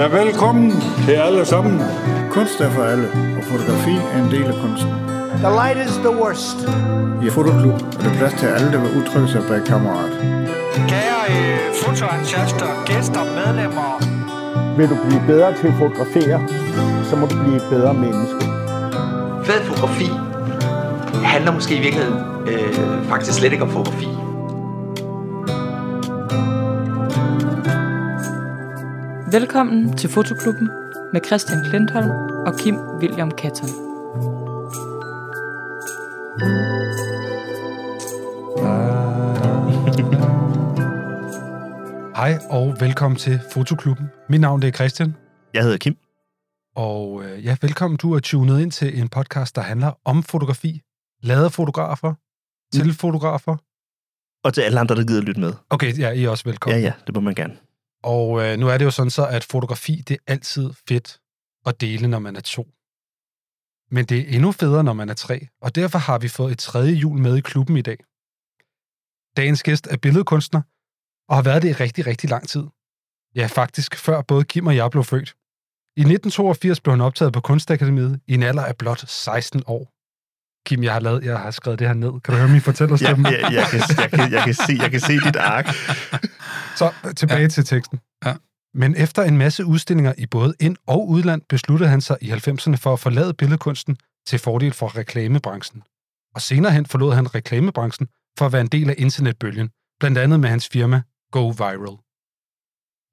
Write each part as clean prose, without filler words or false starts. Ja, velkommen til alle sammen. Kunst er for alle, og fotografi er en del af kunsten. The light is the worst. I Fotoklubben er der plads til alle, der vil udtrykke sig bag kameraet. Kære fotoentusiaster, gæster, medlemmer. Vil du blive bedre til at fotografere, så må du blive et bedre menneske. Fed fotografi handler måske i virkeligheden faktisk slet ikke om fotografi. Velkommen til Fotoklubben med Christian Klintholm og Kim William Kattern. Hej og velkommen til Fotoklubben. Mit navn er Christian. Jeg hedder Kim. Og ja, velkommen. Du er tunet ind til en podcast, der handler om fotografi, lavet af fotografer, til fotografer. Og til alle andre, der gider lytte med. Okay, ja, I er også velkommen. Ja, ja, det må man gerne. Og nu er det jo sådan så, at fotografi, det er altid fedt at dele, når man er to. Men det er endnu federe, når man er tre, og derfor har vi fået et tredje hjul med i klubben i dag. Dagens gæst er billedkunstner, og har været det i rigtig, rigtig lang tid. Ja, faktisk før både Kim og jeg blev født. I 1982 blev han optaget på Kunstakademiet i en alder af blot 16 år. Kim, jeg har skrevet det her ned. Kan du høre min fortællerstemme? Jeg kan se dit ark. Så tilbage til teksten. Ja. Men efter en masse udstillinger i både ind- og udland, besluttede han sig i 90'erne for at forlade billedkunsten til fordel for reklamebranchen. Og senere hen forlod han reklamebranchen for at være en del af internetbølgen, blandt andet med hans firma Go Viral.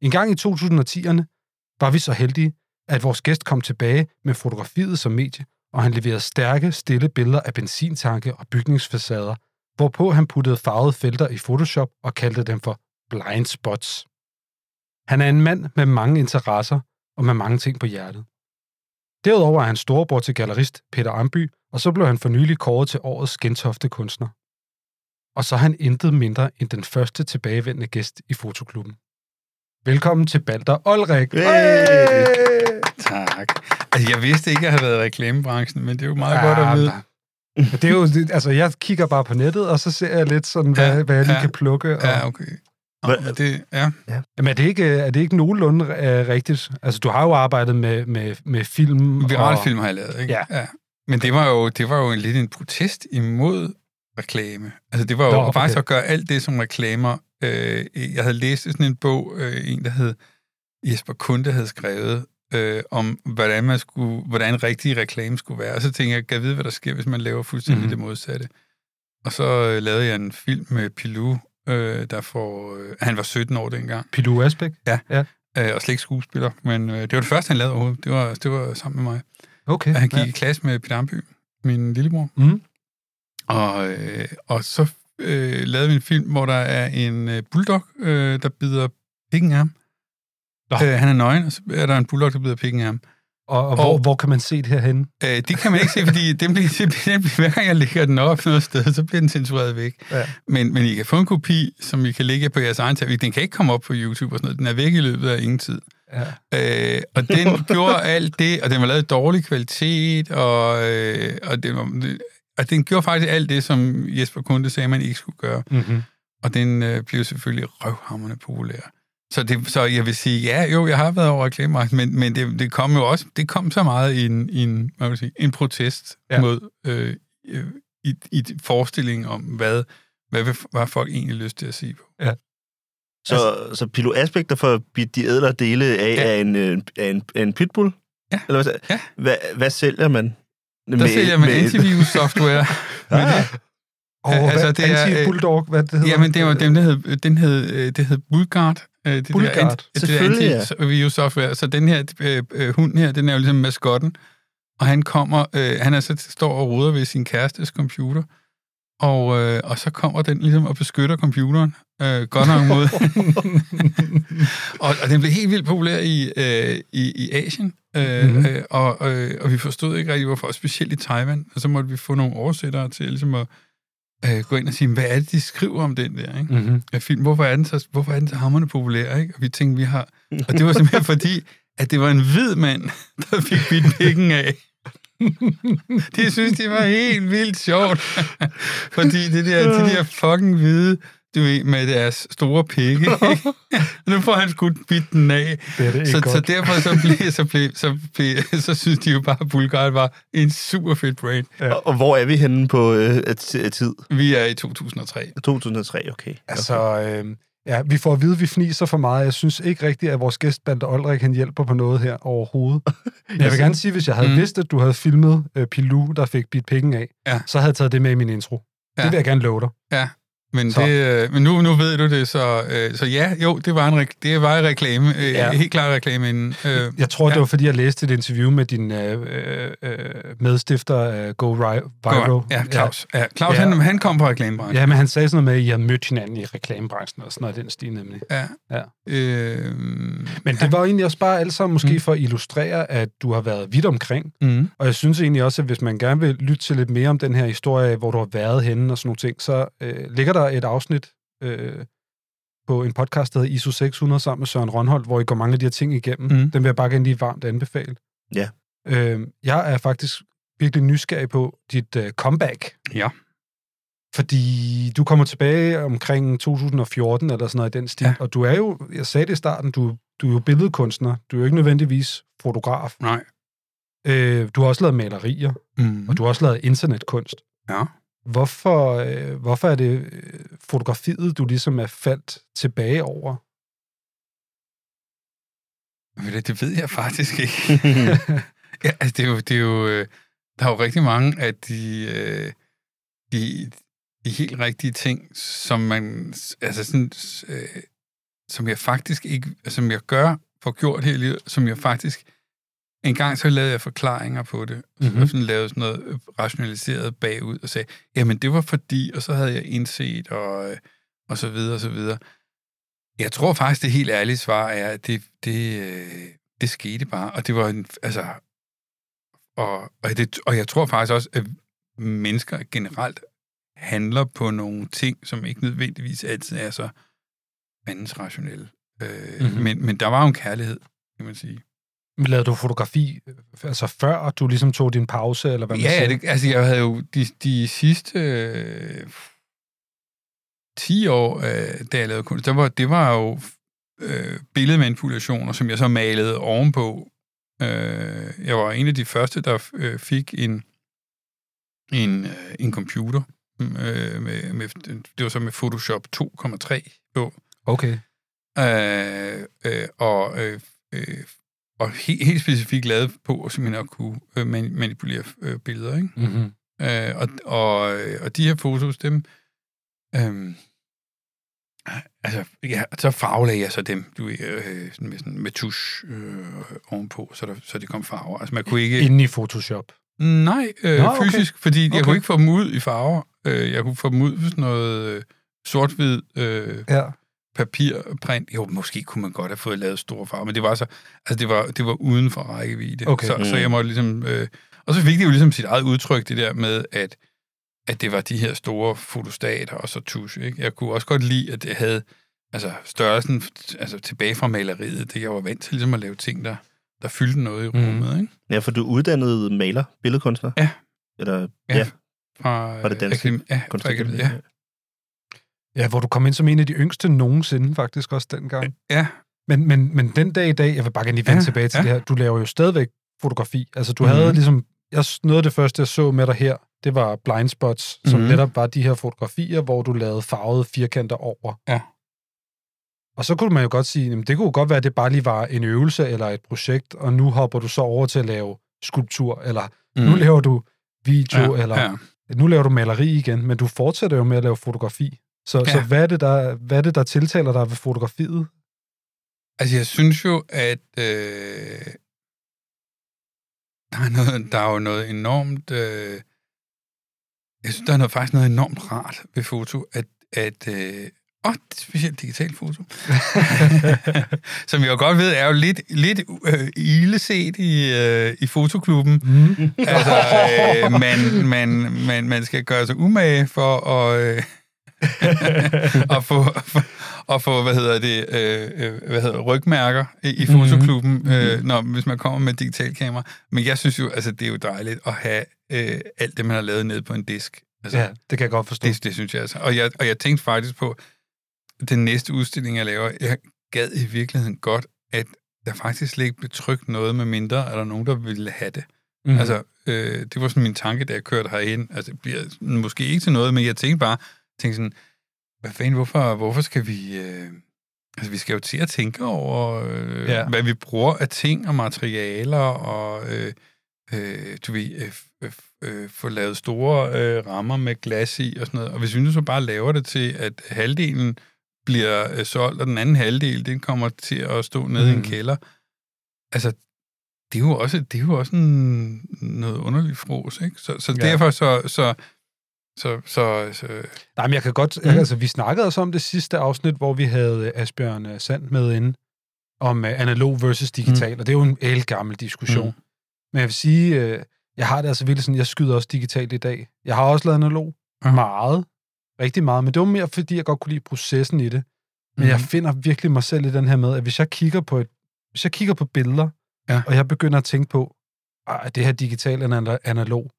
En gang i 2010'erne var vi så heldige, at vores gæst kom tilbage med fotografiet som medie, og han leverede stærke, stille billeder af benzintanke og bygningsfacader, hvorpå han puttede farvede felter i Photoshop og kaldte dem for Blind Spots. Han er en mand med mange interesser og med mange ting på hjertet. Derudover er han storebror til gallerist Peter Arnby, og så blev han for nylig kåret til årets Gentofte kunstner. Og så er han intet mindre end den første tilbagevendende gæst i Fotoklubben. Velkommen til Balder Olrik. Hey! Tak. Altså, jeg vidste ikke, at jeg havde været i reklamebranchen, men det er jo meget godt at vide. Det er jo, altså, jeg kigger bare på nettet, og så ser jeg lidt sådan, hvad jeg lige kan plukke. Og... Ja, okay. Men er det ikke nogenlunde rigtigt? Altså, du har jo arbejdet med film. Viralfilm har jeg lavet, ikke? Ja. Men det var jo lidt en protest imod reklame. Altså, det var jo faktisk at gøre alt det, som reklamer... Jeg havde læst sådan en bog, en, der hed Jesper Kunde, havde skrevet, om, hvordan rigtig reklame skulle være. Og så tænkte jeg, kan jeg vide, hvad der sker, hvis man laver fuldstændig det modsatte? Og så lavede jeg en film med Pilou, han var 17 år dengang. Pilou Asbæk? Ja. Og slet ikke skuespiller, men det var det første, han lavede overhovedet. Det var sammen med mig. Okay. Og han gik i klasse med Peter Arnby, min lillebror. Mm. Og så lavede vi en film, hvor der er en bulldog, der bider pikken af ham. Han er nøgen, og så er der en bulldog, der bider pikken af ham. Og hvor kan man se det herhenne? Det kan man ikke se, fordi hver gang jeg lægger den op noget sted, så bliver den censureret væk. Ja. Men I kan få en kopi, som I kan lægge på jeres egen tab. Den kan ikke komme op på YouTube og sådan noget. Den er væk i løbet af ingen tid. Ja. Og den gjorde alt det, og den var lavet i dårlig kvalitet, og den gjorde faktisk alt det, som Jesper Kunde sagde, man ikke skulle gøre. Mm-hmm. Og den blev selvfølgelig røvhamrende populær. Så jeg vil sige, jeg har været over reklamemarkedet, men det kom jo også, det kom så meget en protest mod i forestillingen om, hvad folk egentlig lyst til at sige på. Ja. Så Pilou Asbæk, der får de ædlere dele af en pitbull? Ja. Eller hvad sælger man? Der sælger man interview-software. Altså, det er anti-bulldog, hvad det hedder? Jamen, det var dem, det hed Bullguard. Bullguard, selvfølgelig, anti-interview-software. Så den her hund her, den er jo ligesom maskotten, og han kommer, står og roder ved sin kærestes computer, og så kommer den ligesom og beskytter computeren godt nok mod. og den blev helt vildt populær i Asien. Mm-hmm. Og vi forstod ikke rigtig, hvorfor, specielt i Taiwan. Og så måtte vi få nogle oversættere til ligesom at gå ind og sige, hvad er det, de skriver om den der, ikke? Mm-hmm. Film, hvorfor er den så hamrende populær, ikke? Og vi tænkte, og det var simpelthen fordi, at det var en hvid mand, der fik bidt pikken af. De synes, det var helt vildt sjovt. Fordi det der, de der fucking hvide du ved, med deres store pikke. Nu får han skudt bitten af. Så derfor så synes de jo bare, at Bullguard var en super fed brand. Ja. Og hvor er vi henne på tid? Vi er i 2003. 2003, okay. Altså, ja, vi får at vide, at vi fniser for meget. Jeg synes ikke rigtigt, at vores gæst Balder Olrik, han hjælper på noget her overhovedet. Jeg vil gerne sige, hvis jeg havde vidst, at du havde filmet Pilou, der fik bidt pikken af, så havde jeg taget det med i min intro. Ja. Det vil jeg gerne love dig. Ja, men, nu ved du det, så ja, jo, det var en reklame. Helt klart reklame inden. Jeg tror, det var, fordi jeg læste et interview med din medstifter Go Viral. Ja, Claus. Ja. Claus, ja. Han kom på reklamebranchen. Ja, men han sagde sådan noget med, at I har mødt hinanden i reklamebranchen og sådan noget, den stil nemlig. Ja. Men det var egentlig også bare alt sammen måske for at illustrere, at du har været vidt omkring. Mm. Og jeg synes egentlig også, at hvis man gerne vil lytte til lidt mere om den her historie, hvor du har været henne og sådan nogle ting, så ligger der et afsnit på en podcast, der hedder ISO 600, sammen med Søren Ronhold, hvor I går mange af de her ting igennem. Mm. Den vil jeg bare gerne lige varmt anbefale. Ja. Jeg er faktisk virkelig nysgerrig på dit comeback. Ja. Fordi du kommer tilbage omkring 2014 eller sådan noget i den stil, og du er jo, jeg sagde det i starten, du er jo billedkunstner, du er jo ikke nødvendigvis fotograf. Nej. Du har også lavet malerier, og du har også lavet internetkunst. Ja. Hvorfor er det fotografiet, du ligesom er faldt tilbage over? Det ved jeg faktisk ikke. Ja, altså, der er jo rigtig mange af de helt rigtige ting, som man, altså sådan, som jeg faktisk ikke, som jeg får gjort hele livet, som jeg faktisk en gang så lavede jeg forklaringer på det, og sådan lavede sådan noget rationaliseret bagud og sagde, jamen det var fordi, og så havde jeg indset og så videre og så videre. Jeg tror faktisk det helt ærlige svar er, at det skete bare, og det var en, altså og jeg tror faktisk også, at mennesker generelt handler på nogle ting, som ikke nødvendigvis altid er så rationelle. Men der var jo en kærlighed, kan man sige. Lavede du fotografi, altså før du ligesom tog din pause, eller hvad man siger? Ja, altså jeg havde jo de sidste 10 år, da jeg lavede kunst, det var jo billedmanipulationer, som jeg så malede ovenpå. Jeg var en af de første, der fik en computer. Det var så med Photoshop 2.3 på. Okay. Og helt specifikt lavet på, så man kunne manipulere billeder, ikke? Mm-hmm. Og de her fotos, dem... så farvelagde jeg så dem med tusch ovenpå, så det kom farver. Altså, man kunne ikke... Inden i Photoshop? Nej, fysisk, okay. Fordi jeg kunne ikke få dem ud i farver. Jeg kunne få dem ud på sådan noget sort-hvid... papirprint. Jo, måske kunne man godt have fået lavet store farver, men det var så... Altså, det var uden for rækkevidde. Okay. Så jeg måtte ligesom... og så fik det jo ligesom sit eget udtryk, det der med, at det var de her store fotostater og så tusch, ikke? Jeg kunne også godt lide, at det havde... Altså, størrelsen tilbage fra maleriet, det jeg var vant til ligesom at lave ting, der fyldte noget i rummet, ikke? Ja, for du uddannede maler, billedkunstner? Ja. Eller... Ja. Fra det danske Kunstakademiet. Ja. Ja, hvor du kom ind som en af de yngste nogensinde, faktisk også dengang. Ja. Men den dag i dag, jeg vil bare gerne lige vende tilbage til det her, du laver jo stadigvæk fotografi. Altså, du havde ligesom... Noget af det første, jeg så med dig her, det var Blind Spots, som netop var de her fotografier, hvor du lavede farvede firkanter over. Ja. Og så kunne man jo godt sige, det kunne godt være, at det bare lige var en øvelse eller et projekt, og nu hopper du så over til at lave skulptur, eller nu laver du video, eller nu laver du maleri igen, men du fortsætter jo med at lave fotografi. Så hvad er det, der tiltaler dig ved fotografiet? Altså, jeg synes jo, at der er jo noget enormt... jeg synes, der er faktisk noget enormt rart ved foto, specielt digitalt foto. Som jeg jo godt ved, er jo lidt ildeset i fotoklubben. Mm. Altså, man skal gøre sig umage for at... og få rygmærker i fotoklubben, hvis man kommer med digital kamera. Men jeg synes jo, altså det er jo dejligt at have alt det man har lavet ned på en disk. Altså, det kan jeg godt forstå. Det synes jeg altså. Og jeg tænkte faktisk på, den næste udstilling, jeg laver, jeg gad i virkeligheden godt, at jeg faktisk slet ikke blev trykt noget, med mindre er der nogen, der ville have det. Mm-hmm. Altså, det var sådan min tanke, da jeg kørte herind. Altså, det bliver måske ikke til noget, men jeg tænkte sådan, hvad fanden, hvorfor skal vi... Altså, vi skal jo til at tænke over, hvad vi bruger af ting og materialer, og få lavet store rammer med glas i og sådan noget. Og hvis vi nu så bare laver det til, at halvdelen bliver solgt, og den anden halvdel, den kommer til at stå nede i en kælder. Altså, det er jo også noget underligt frås, ikke? Så derfor så... Nej, men jeg kan godt... Altså, vi snakkede også om det sidste afsnit, hvor vi havde Asbjørn Sand med inde om analog versus digital, og det er jo en ældgammel diskussion. Men jeg vil sige, jeg har det altså virkelig sådan, jeg skyder også digitalt i dag. Jeg har også lavet analog meget, rigtig meget, men det var mere, fordi jeg godt kunne lide processen i det. Men jeg finder virkelig mig selv i den her med, at hvis jeg kigger på, billeder, og jeg begynder at tænke på, at det her digitalt er analog,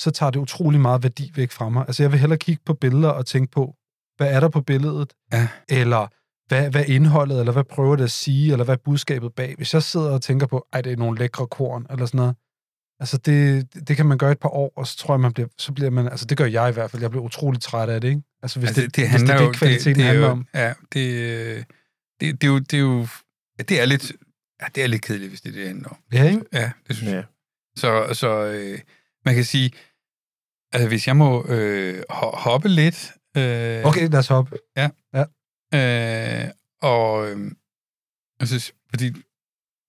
så tager det utrolig meget værdi væk fra mig. Altså, jeg vil hellere kigge på billeder og tænke på, hvad er der på billedet? Ja. Eller hvad indholdet, eller hvad prøver det at sige, eller hvad er budskabet bag? Hvis jeg sidder og tænker på, det er nogle lækre korn, eller sådan noget. Altså, det kan man gøre et par år, og så tror jeg, så bliver man... Altså, det gør jeg i hvert fald. Jeg bliver utrolig træt af det, ikke? Altså, hvis det kvaliteten handler om. Ja, det er jo... Det er lidt... Ja, det er lidt kedeligt, hvis det handler om. Ja, ikke? Ja, det synes jeg. Så man kan sige... Altså, hvis jeg må hoppe lidt... Okay, lad os hoppe. Ja. Jeg synes, fordi...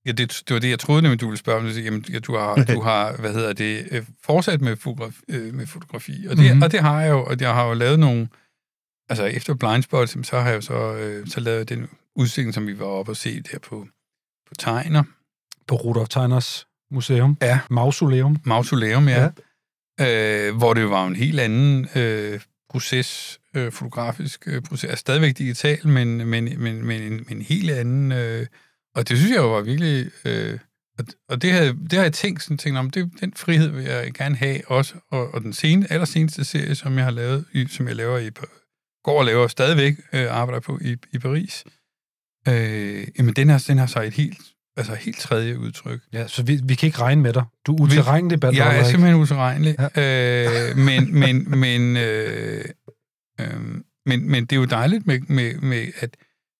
Ja, det var det, jeg troede, nemlig du ville spørge om. Jamen, du har fortsat med fotografi. Og det, og det har jeg jo, og jeg har jo lavet nogle... Altså, efter Blind Spots, så har jeg jo så lavet den udstilling, som vi var oppe og se der på Tegner. På Rudolf Tegners Museum. Ja. Mausoleum, ja. Hvor det jo var en helt anden proces, fotografisk proces. Altså, stadigvæk digital, men en helt anden... Og det synes jeg jo var virkelig... Og det har jeg tænkt om, den frihed vil jeg gerne have også. Og den allerseneste serie, som jeg har lavet, som jeg laver i... Går og laver stadigvæk, arbejder på i Paris. Jamen, den har så et helt tredje udtryk. Ja, så vi kan ikke regne med dig. Du er utilregnelig, Balder. Jeg er simpelthen utilregnelig. Ja. Men det er jo dejligt med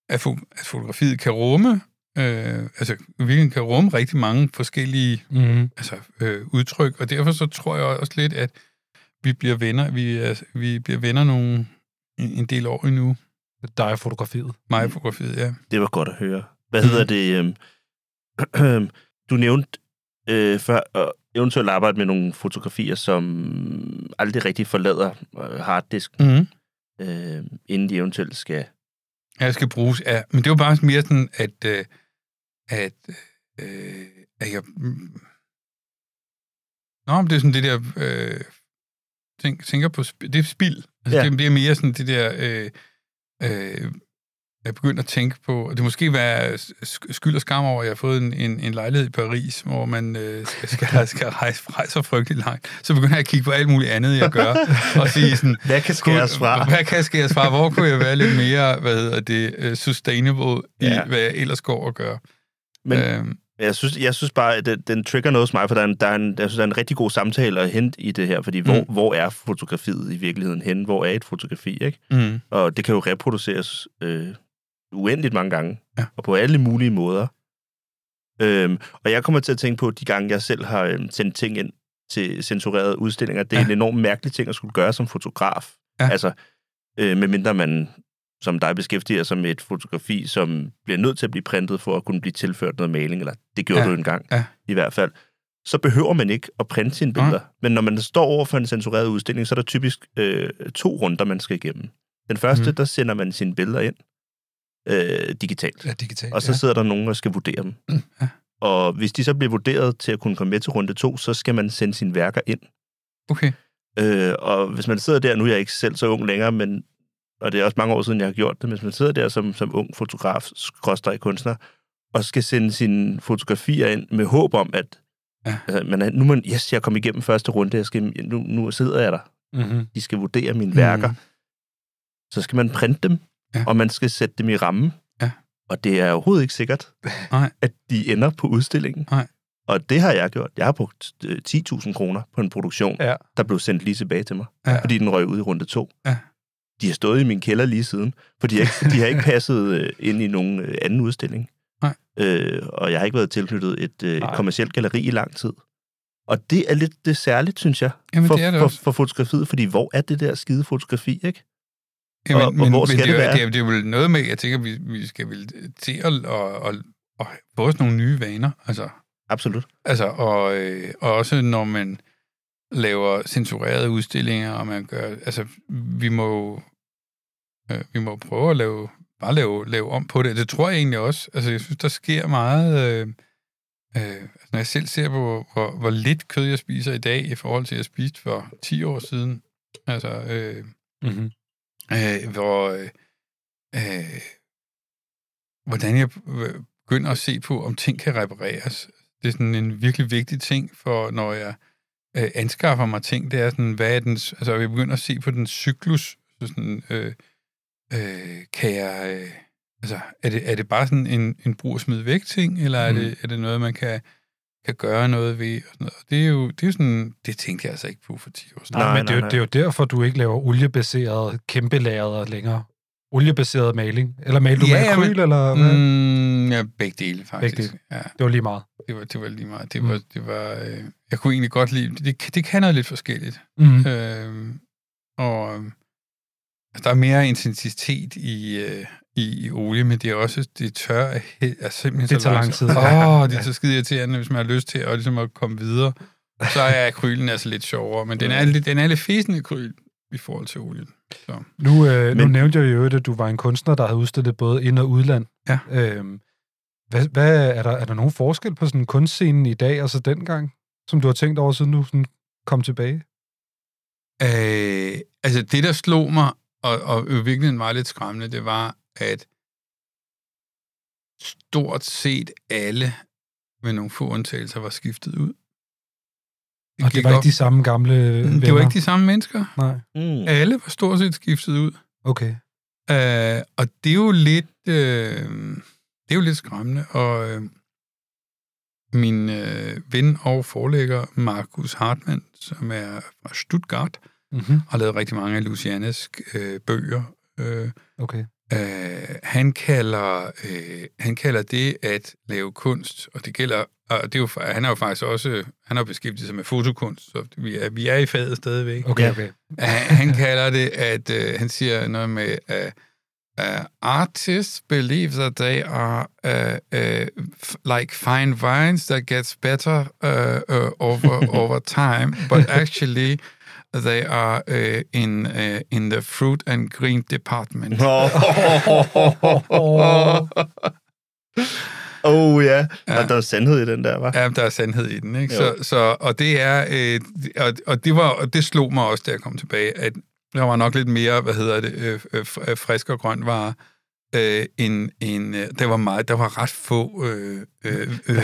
at fotografiet kan rumme... virkelig kan rumme rigtig mange forskellige udtryk, og derfor så tror jeg også lidt, at vi bliver venner nogle en del år endnu. Dig og fotografiet. Mig og fotografiet, ja. Det var godt at høre. Hvad hedder det? Du nævnte før eventuelt arbejde med nogle fotografier, som aldrig rigtig forlader harddisken, inden de eventuelt skal... Jeg skal bruges af... Men det var bare mere sådan, at jeg... Nå, det er sådan det der... tænker på... Det er spild. Altså, Det er mere sådan det der... jeg begynder at tænke på... Og det måske være skyld og skam over, at jeg har fået en lejlighed i Paris, hvor man skal rejse frygtelig langt. Så begynder jeg at kigge på alt muligt andet, jeg gør, og sige sådan... Hvad kan skæres fra? Hvor kunne jeg være lidt mere, sustainable i, hvad jeg ellers går og gør? Men jeg synes bare, at den trigger noget hos mig, for der er en rigtig god samtale at hente i det her, fordi hvor er fotografiet i virkeligheden henne? Hvor er et fotografi, ikke? Og det kan jo reproduceres... uendeligt mange gange, og på alle mulige måder. Og jeg kommer til at tænke på de gange, jeg selv har sendt ting ind til censurerede udstillinger. Det er en enormt mærkelig ting at skulle gøre som fotograf. Ja. Altså, medmindre man, som dig, beskæftiger sig med et fotografi, som bliver nødt til at blive printet for at kunne blive tilført noget maling, eller det gjorde du engang, i hvert fald. Så behøver man ikke at printe sine billeder. Men når man står over for en censureret udstilling, så er der typisk 2 runder, man skal igennem. Den første, der sender man sine billeder ind, digitalt. Ja, digitalt. Og så sidder der nogen, der skal vurdere dem. Ja. Og hvis de så bliver vurderet til at kunne komme med til runde 2, så skal man sende sine værker ind. Okay. Og hvis man sidder der, nu er jeg ikke selv så ung længere, men, og det er også mange år siden, jeg har gjort det, men hvis man sidder der som ung fotograf, kunstner, og skal sende sine fotografier ind med håb om, at altså, jeg kom igennem første runde, nu sidder jeg der. De skal vurdere mine værker. Så skal man printe dem. ja. Og man skal sætte dem i ramme. Ja. Og det er overhovedet ikke sikkert, nej. At de ender på udstillingen. Nej. Og det har jeg gjort. Jeg har brugt 10.000 kroner på en produktion, ja. Der blev sendt lige tilbage til mig, ja. Fordi den røg ud i runde 2. Ja. De har stået i min kælder lige siden, for de har ikke passet ind i nogen anden udstilling. Nej. Og jeg har ikke været tilknyttet et kommercielt galleri i lang tid. Og det er lidt det særligt, synes jeg, for fotografiet, fordi hvor er det der skide fotografi, ikke? Jamen, og hvor skal det være? Det er vel noget med, jeg tænker, vi skal vel til at få nogle nye vaner, altså. Absolut. Altså, og også når man laver censurerede udstillinger, og man gør, altså, vi må prøve at lave om på det. Det tror jeg egentlig også. Altså, jeg synes, der sker meget. Når jeg selv ser på, hvor lidt kød jeg spiser i dag, i forhold til, at jeg spiste for 10 år siden, altså, hvordan jeg begynder at se på, om ting kan repareres. Det er sådan en virkelig vigtig ting, for når jeg anskaffer mig ting, det er sådan, hvad er dens, altså jeg begynder at se på den cyklus, så sådan, kan jeg, altså, er det bare sådan en brug og smid væk ting, eller er det noget, man kan gøre noget ved? Og sådan noget. Det er jo sådan, det tænkte jeg altså ikke på for 10 år siden. Nej, men det er jo derfor, du ikke laver oliebaserede kæmpelagere længere. Oliebaseret maling? Eller maler du med akryl, eller hvad? Ja, begge dele, faktisk. Begge dele. Ja. Det var lige meget. Det var lige meget. Det var jeg kunne egentlig godt lide. Det kan noget lidt forskelligt. Og altså, der er mere intensitet i olie, men det er også, det tør er simpelthen det så lang tid. Det er så skide irriterende, hvis man har lyst til at, ligesom at komme videre. Så er akrylen altså lidt sjovere, men den er lidt fesen akryl i forhold til olien. Så. Nu nævnte jeg jo, at du var en kunstner, der havde udstillet både ind- og udland. Ja. Hvad er der nogen forskel på sådan kunstscenen i dag, og så dengang, som du har tænkt over, siden du sådan kom tilbage? Altså det, der slog mig, og virkelig var lidt skræmmende, det var, at stort set alle, med nogle få undtagelser, var skiftet ud. Og det var ikke de samme gamle venner? Det var ikke de samme mennesker. Nej. Alle var stort set skiftet ud. Okay. Og det er jo lidt, skræmmende. Og min ven og forlægger, Markus Hartmann, som er fra Stuttgart, har lavet rigtig mange af Louisianas bøger. Han kalder det at lave kunst, og det gælder, og det er jo, han er jo faktisk også, han har beskæftiget sig med fotokunst, så vi er i faget stadigvæk. Okay. Han kalder det, at han siger noget med artists believe that they are like fine wines that gets better over time, but actually they are in the fruit and green department. Ja. Og der er sandhed i den der, var. Ja, der er sandhed i den, ikke? Så og det er og det slog mig også, da jeg kom tilbage, at der var nok lidt mere, frisk og grøn var der var meget, der var ret få. Hvad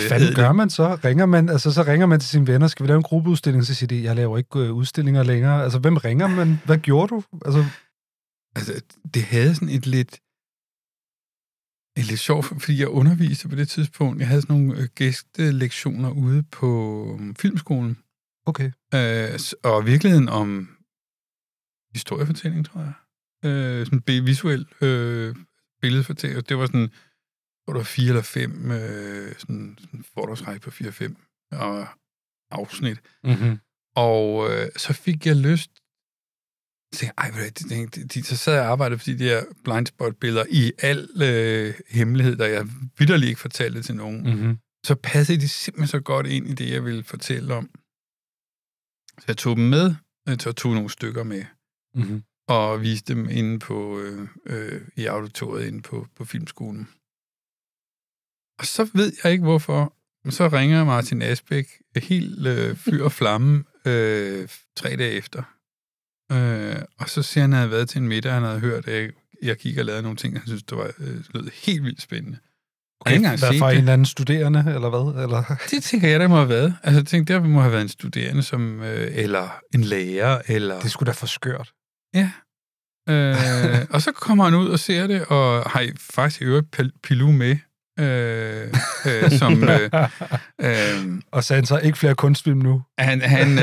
fanden gør man så? Ringer man til sine venner, skal vi lave en gruppeudstilling, så siger de, jeg laver ikke udstillinger længere. Altså, hvem ringer man? Hvad gjorde du? Altså det havde sådan lidt sjovt, fordi jeg underviste på det tidspunkt. Jeg havde sådan nogle gæstelektioner ude på filmskolen. Okay. Og virkeligheden om historiefortælling, tror jeg. Sådan visuel billedfortælling. Det var sådan, hvor der var 4 eller 5 sådan foredragsrække på 4-5 og afsnit. Og så fik jeg lyst. Så så sad jeg og arbejdede, fordi de her blind spot billeder i al hemmelighed, der jeg vitterligt ikke fortalte til nogen, så passede de simpelthen så godt ind i det, jeg ville fortælle om. Så jeg tog dem med, og tog nogle stykker med, og viste dem inde på, i auditoriet inde på filmskolen. Og så ved jeg ikke hvorfor, men så ringer Martin Asbæk helt fyr og flamme 3 dage efter. Og så siger han, at han havde været til en middag, han havde hørt, at jeg gik og lavede nogle ting, han synes, det var lød helt vildt spændende. Okay, hvad for en eller anden studerende, eller hvad? Eller? Det tænker jeg, der må have været. Altså, jeg tænkte, der må have været en studerende, som, eller en lærer, eller... Det skulle da for skørt. Ja, Og så kommer han ud og ser det, og har faktisk i øvrigt Pilou med. Og sagde han så ikke flere kunstfilm nu? Han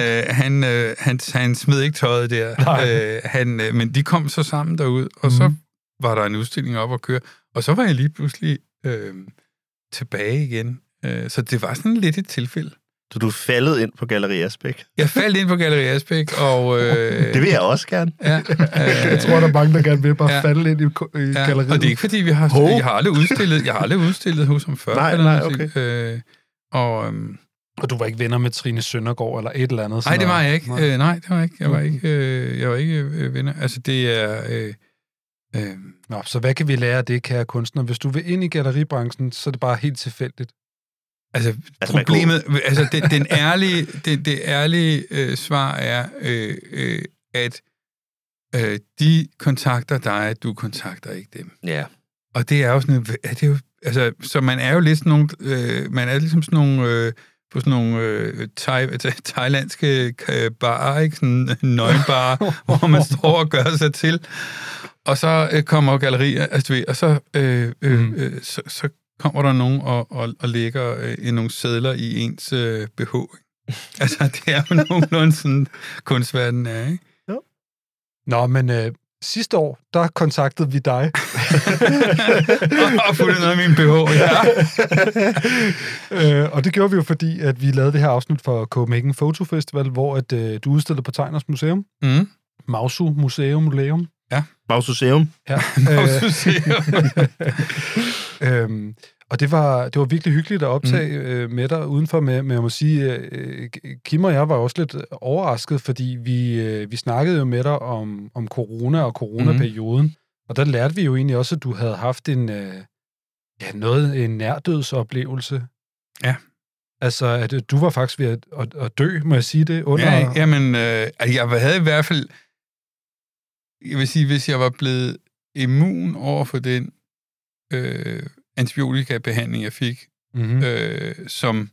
smed ikke tøjet der. Men de kom så sammen derud, og så var der en udstilling op at køre, og så var jeg lige pludselig tilbage igen. Så det var sådan lidt et tilfælde. Så du faldet ind på Galleri Asbæk? Jeg faldt ind på Galleri Asbæk, og... det vil jeg også gerne. Ja, jeg tror, der er mange, der gerne vil bare falde ind i galleriet. Og det er ikke, fordi vi har... Jeg har aldrig udstillet hos ham før. Nej, okay. Og du var ikke venner med Trine Søndergaard eller et eller andet? Nej, det var jeg ikke. Jeg var ikke venner. Altså, det er... Nå, så hvad kan vi lære af det, kære kunstner? Hvis du vil ind i galleribranchen, så er det bare helt tilfældigt. Altså problemet, altså det ærlige svar er, at de kontakter dig, du kontakter ikke dem. Ja. Og det er jo sådan, det er jo, altså, så man er jo lidt sådan nogle, man er ligesom sådan nogle, på sådan nogle thailandske barer, ikke? Sådan nøgenbarer, hvor man står og gør sig til, og så kommer gallerier, altså, og så, så kommer der nogen og lægger nogle sedler i ens BH. Altså, det er jo nogenlunde sådan, kunstverdenen er, ikke? Jo. Nå, men sidste år, der kontaktede vi dig. Og fulgte noget af min BH, ja. Og det gjorde vi jo, fordi at vi lavede det her afsnit for Copenhagen Photo Fotofestival, hvor at, du udstillede på Tegners Museum. Mm. Mausu Museum. Ja. Maususeum. Ja. Maususeum. Og det var virkelig hyggeligt at optage med dig udenfor, men jeg må sige, Kim og jeg var også lidt overrasket, fordi vi snakkede jo med dig om corona og coronaperioden, og der lærte vi jo egentlig også, at du havde haft en nærdødsoplevelse. Ja. Altså, at du var faktisk ved at dø, må jeg sige det? Under... Ja, men jeg havde i hvert fald... Jeg vil sige, hvis jeg var blevet immun over for den antibiotikabehandling, jeg fik, som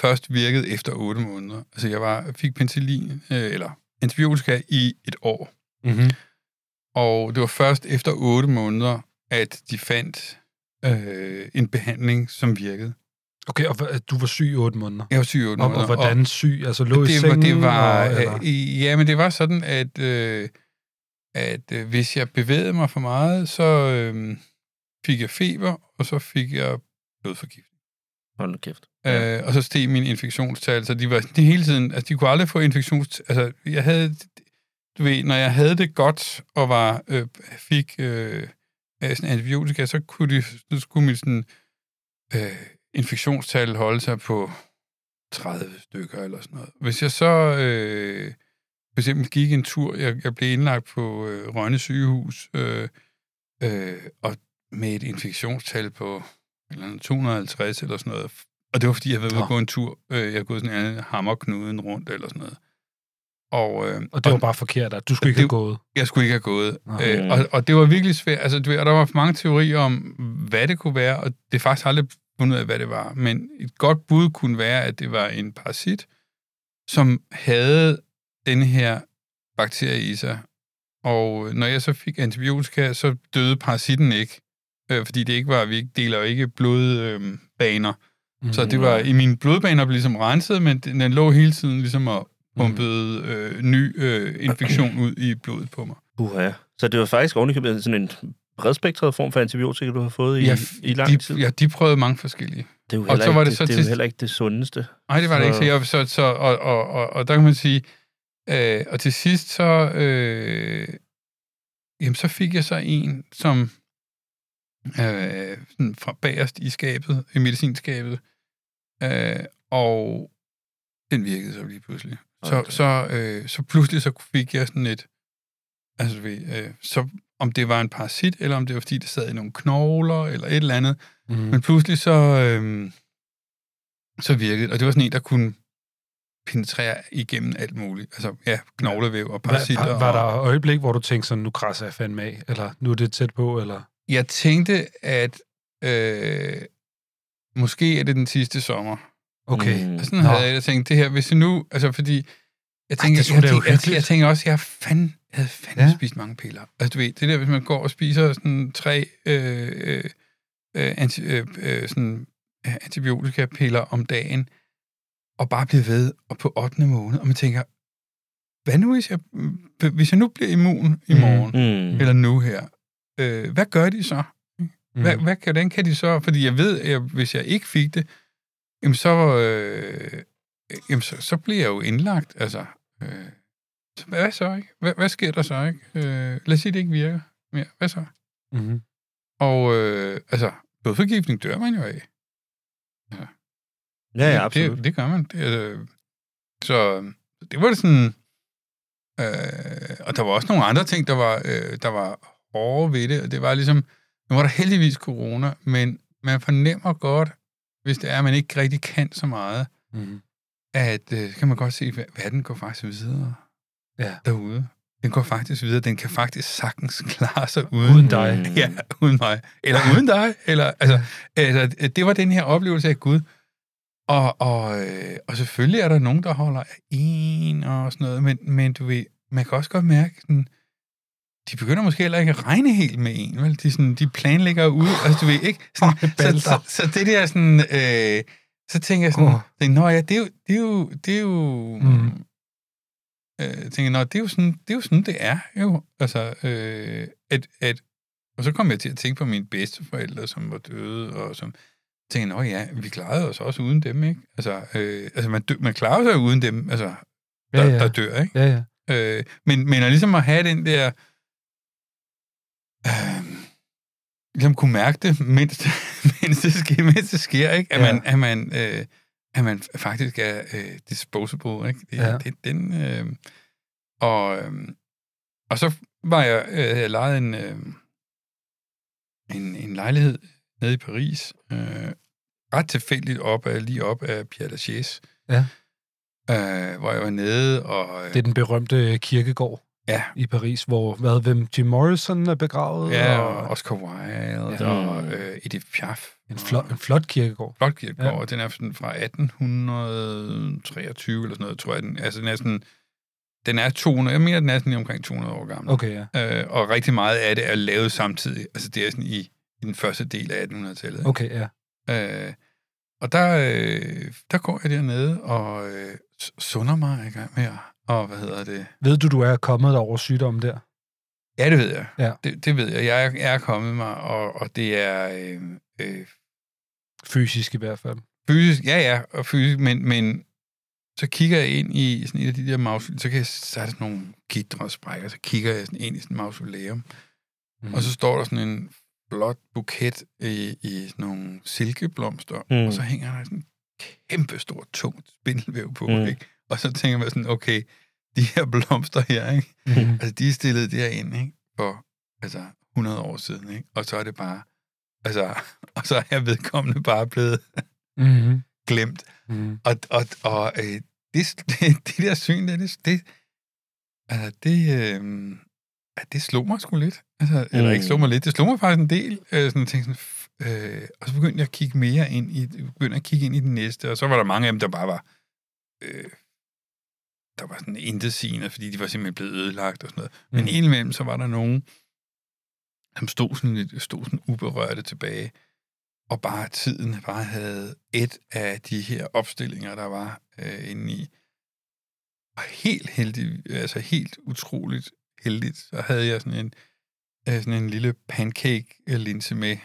først virkede efter 8 måneder. Altså, jeg fik penicillin, eller antibiotika, i 1 år. Mm-hmm. Og det var først efter 8 måneder, at de fandt en behandling, som virkede. Okay, og du var syg i 8 måneder? Jeg var syg i 8 måneder. Og hvordan syg? Altså, lå i sengen? Men det var sådan, at... at hvis jeg bevægede mig for meget, så fik jeg feber, og så fik jeg blodforgiftning. Hold nu kæft. Og så steg min infektionstal, så de var hele tiden... Altså, de kunne aldrig få infektionstal... Altså, jeg havde... Du ved, når jeg havde det godt, og fik sådan antibiotika, så skulle mit sådan, infektionstal holde sig på 30 stykker, eller sådan noget. Hvis jeg så... For eksempel gik en tur, jeg blev indlagt på Rønne sygehus, og med et infektionstal på eller 250 eller sådan noget. Og det var, fordi jeg havde været på en tur. Jeg havde gået sådan en hammerknuden rundt eller sådan noget. Og det var bare forkert, at du skulle ikke have gået. Jeg skulle ikke have gået. Og det var virkelig svært. Altså, der var for mange teorier om, hvad det kunne være, og det er faktisk aldrig fundet ud af, hvad det var. Men et godt bud kunne være, at det var en parasit, som havde den her bakterie i sig. Og når jeg så fik antibiotika, så døde parasitten ikke. Fordi det ikke var, vi deler jo ikke blodbaner. Så det var, i mine blodbaner blev ligesom renset, men den lå hele tiden ligesom og pumpede ny infektion ud i blodet på mig. Så det var faktisk ovenikøbet sådan en bredspektret form for antibiotika, du har fået i lang tid? Ja, de prøvede mange forskellige. Det er jo heller ikke det sundeste. Nej, det var det ikke. Så der kan man sige... og til sidst så så fik jeg så en, som sådan fra bagerst i skabet, i medicinskabet, og den virkede så lige pludselig. Okay. Så pludselig så fik jeg sådan et, altså så om det var en parasit, eller om det var, fordi det sad i nogle knogler, eller et eller andet, men pludselig så virkede det, og det var sådan en, der kunne penetrerer igennem alt muligt. Altså, ja, knoglevæv og parasitter. Var der et øjeblik, hvor du tænkte sådan, nu krasser jeg fandme af, eller nu er det tæt på, eller? Jeg tænkte, at måske er det den sidste sommer. Okay. Og sådan havde jeg tænkt, det her, hvis nu, altså fordi Jeg tænker også, jeg havde spist mange piller. Altså du ved, det der, hvis man går og spiser sådan 3 antibiotikapiller om dagen, og bare bliver ved, og på 8. måned, og man tænker, hvad nu, hvis jeg nu bliver immun i morgen, eller nu her, hvad gør de så? Hvordan kan de så? Fordi jeg ved, at hvis jeg ikke fik det, så bliver jeg jo indlagt. Altså, hvad så, ikke? Hvad sker der så, ikke? Lad os sige, det ikke virker mere. Hvad så? Mm-hmm. Og blodforgiftning dør man jo af. Altså, ja, absolut. Det gør man. Så det var det sådan... og der var også nogle andre ting, der var hårde ved det, og det var ligesom... Nu var der heldigvis corona, men man fornemmer godt, hvis det er, at man ikke rigtig kan så meget, at kan man godt se, at verden går faktisk videre derude. Den går faktisk videre. Den kan faktisk sagtens klare sig uden dig. Ja, uden mig. Eller uden dig. Eller, altså, det var den her oplevelse af Gud. Og selvfølgelig er der nogen, der holder af en og sådan noget, men du ved, man kan også godt mærke, sådan, de begynder måske heller ikke at regne helt med en, vel? De planlægger ud, altså du ved, ikke? Sådan, så det der sådan... så tænker jeg sådan, det er jo sådan det er. Altså, og så kom jeg til at tænke på mine bedsteforældre, som var døde, og som tænkte, vi klarede os også uden dem, ikke? Altså, man klarer sig uden dem, altså, der dør, ikke? Ja, ja. Men ligesom at have den der... ligesom kunne mærke det, mens det sker, ikke? At man faktisk er disposable, ikke? Og så var jeg lejet en lejlighed nede i Paris, ret tilfældigt lige op af Père Lachaise, hvor jeg var nede, og... Det er den berømte kirkegård. Ja. I Paris, hvor Jim Morrison er begravet. Ja, og Oscar Wilde og Edith Piaf. En flot kirkegård. Flot kirkegård, og den er sådan fra 1823 eller sådan noget, tror jeg. Den er 200, jeg mener, den er sådan lige omkring 200 år gammel. Okay, ja. Og rigtig meget af det er lavet samtidig. Altså, det er sådan i den første del af 1800-tallet. Okay, ja. Og der går jeg dernede og sunder mig i gang med og hvad hedder det? Ved du er kommet over sygdommen der? Ja, det ved jeg. Ja. Det ved jeg. Jeg er kommet mig, og det er... fysisk i hvert fald. Fysisk, ja, og fysisk, men så kigger jeg ind i sådan et af de der mausoleum, så er der sådan nogle gitre og sprækker, så kigger jeg sådan ind i sådan et mausoleum, og så står der sådan en blot buket i sådan nogle silkeblomster, og så hænger der sådan en kæmpestor, tungt spindelvæv på, ikke? Og så tænker man sådan, okay, de her blomster her, ikke? Altså, de er stillet derind, ikke? For, 100 år siden, ikke? Og så er det bare, og så er jeg vedkommende bare blevet glemt. Og det der syn, det slog mig sgu lidt. Eller ikke slog mig lidt, det slog mig faktisk en del. Og så begyndte jeg at kigge mere ind i, den næste, og så var der mange af dem, der bare var... der var sådan intetsigende, fordi de var simpelthen blevet ødelagt og sådan noget. Men indimellem, så var der nogen, som stod sådan uberørte tilbage, og bare tiden havde et af de her opstillinger, der var inde i. Og helt heldig, altså helt utroligt heldigt, så havde jeg sådan en lille pancake-linse med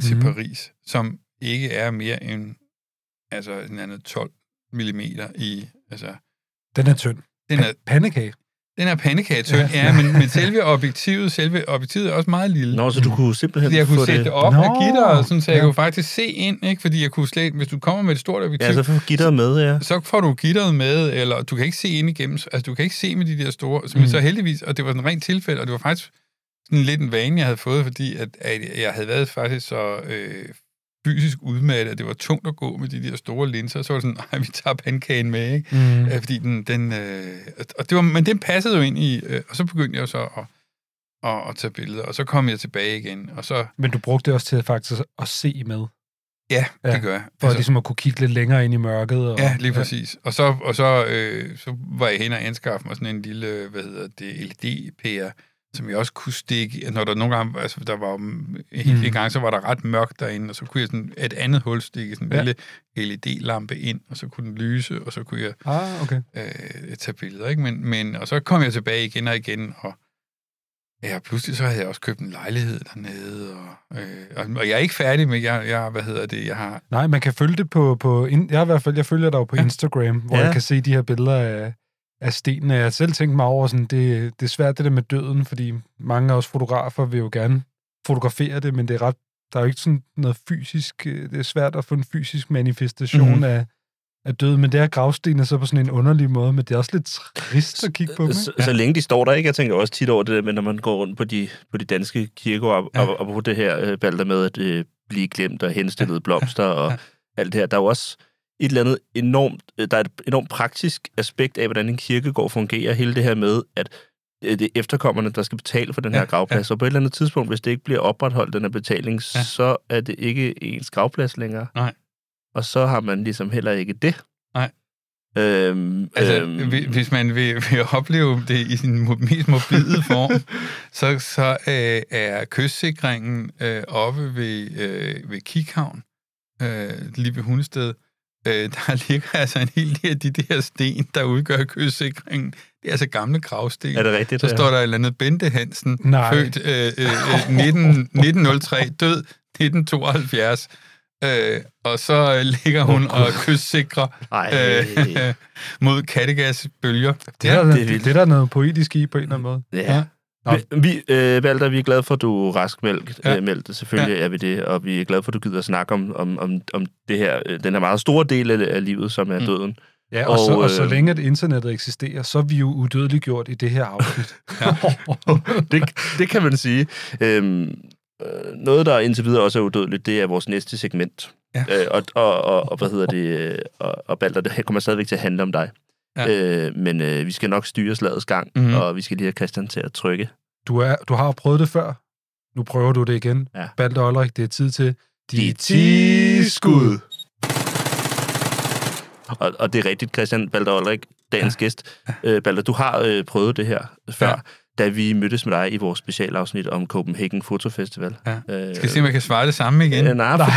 til Paris, som ikke er mere end en anden 12 millimeter i... Den er tynd. Pandekage. Den er pandekage-tynd, men selve objektivet er også meget lille. Nå, så du kunne simpelthen jeg kunne få det... Jeg kunne sætte op af gitteret, sådan, så jeg kunne faktisk se ind, ikke? Fordi jeg kunne slet... Hvis du kommer med et stort objektiv... Ja, så får du gitteret med, ja. Så får du gitteret med, eller du kan ikke se ind igennem... Altså, du kan ikke se med de der store... Men så heldigvis... Og det var sådan rent tilfælde, og det var faktisk sådan lidt en vane, jeg havde fået, fordi at jeg havde været faktisk så... fysisk udmattet, at det var tungt at gå med de der store linser, så var det sådan, nej, vi tager pandekagen med, ikke? Fordi men den passede jo ind i, og så begyndte jeg jo så at tage billeder, og så kom jeg tilbage igen, og så... Men du brugte det også til faktisk at se med? Ja, det gør jeg. For ligesom at kunne kigge lidt længere ind i mørket. Og, ja, lige præcis. Ja. Og så var jeg hen og anskaffede mig sådan en lille, LED-pære, som jeg også kunne stikke, når der nogle gange, altså der var en gang, så var der ret mørkt derinde, og så kunne jeg sådan et andet hul stikke sådan en lille LED-lampe ind, og så kunne den lyse, og så kunne jeg tage billeder, ikke? Men, og så kom jeg tilbage igen, og pludselig så havde jeg også købt en lejlighed dernede, og jeg er ikke færdig med, jeg har... Nej, man kan følge det på jeg følger dig jo på Instagram, hvor jeg kan se de her billeder af stenene. Jeg har selv tænkt mig over, sådan, det er svært det der med døden, fordi mange af os fotografer vil jo gerne fotografere det, men det er der er jo ikke sådan noget fysisk, det er svært at få en fysisk manifestation af døden, men det er gravstenene så på sådan en underlig måde, men det er også lidt trist at kigge på dem. Så længe de står der, ikke? Jeg tænker også tit over det der, men når man går rundt på de danske kirkegårde og på det her balder med at blive glemt og henstillede blomster og alt det her, der er jo også et enormt praktisk aspekt af, hvordan en kirkegård fungerer. Hele det her med, at det er efterkommerne, der skal betale for den her gravplads. Og på et eller andet tidspunkt, hvis det ikke bliver opretholdt, den her betaling, så er det ikke ens gravplads længere. Nej. Og så har man ligesom heller ikke det. Nej. Hvis man vil opleve det i sin mest morbide form, så er kystsikringen oppe ved Kikhavn, lige ved Hundested. Der ligger altså en hel del af de der sten, der udgør kystsikringen. Det er altså gamle gravsten. Er det rigtigt? Så står der et eller andet Bente Hansen, født 1903, død 1972. Og så ligger hun og kystsikrer mod Kattegasbølger. Det er der noget poetisk i på en eller anden måde. Ja. Balder, vi er glade for, at du er raskmeldt. Selvfølgelig er vi det, og vi er glade for, at du gider at snakke om det her, den her meget store del af livet, som er døden. Ja, og så længe at internettet eksisterer, så er vi jo udødeliggjort i det her afsnit. det kan man sige. Noget, der indtil videre også er udødeligt, det er vores næste segment. Ja. Og Balder, det kommer stadigvæk til at handle om dig. Ja. Men vi skal nok styre slagets gang, og vi skal lige have Christian til at trykke. Du har prøvet det før. Nu prøver du det igen. Ja. Balder Olrik, det er tid til de 10 skud. Og det er rigtigt, Christian. Balder Olrik, dagens gæst. Balder, du har prøvet det her før, da vi mødtes med dig i vores specialafsnit om Copenhagen Photo Fotofestival. Ja. Skal jeg se, om jeg kan svare det samme igen? Nej.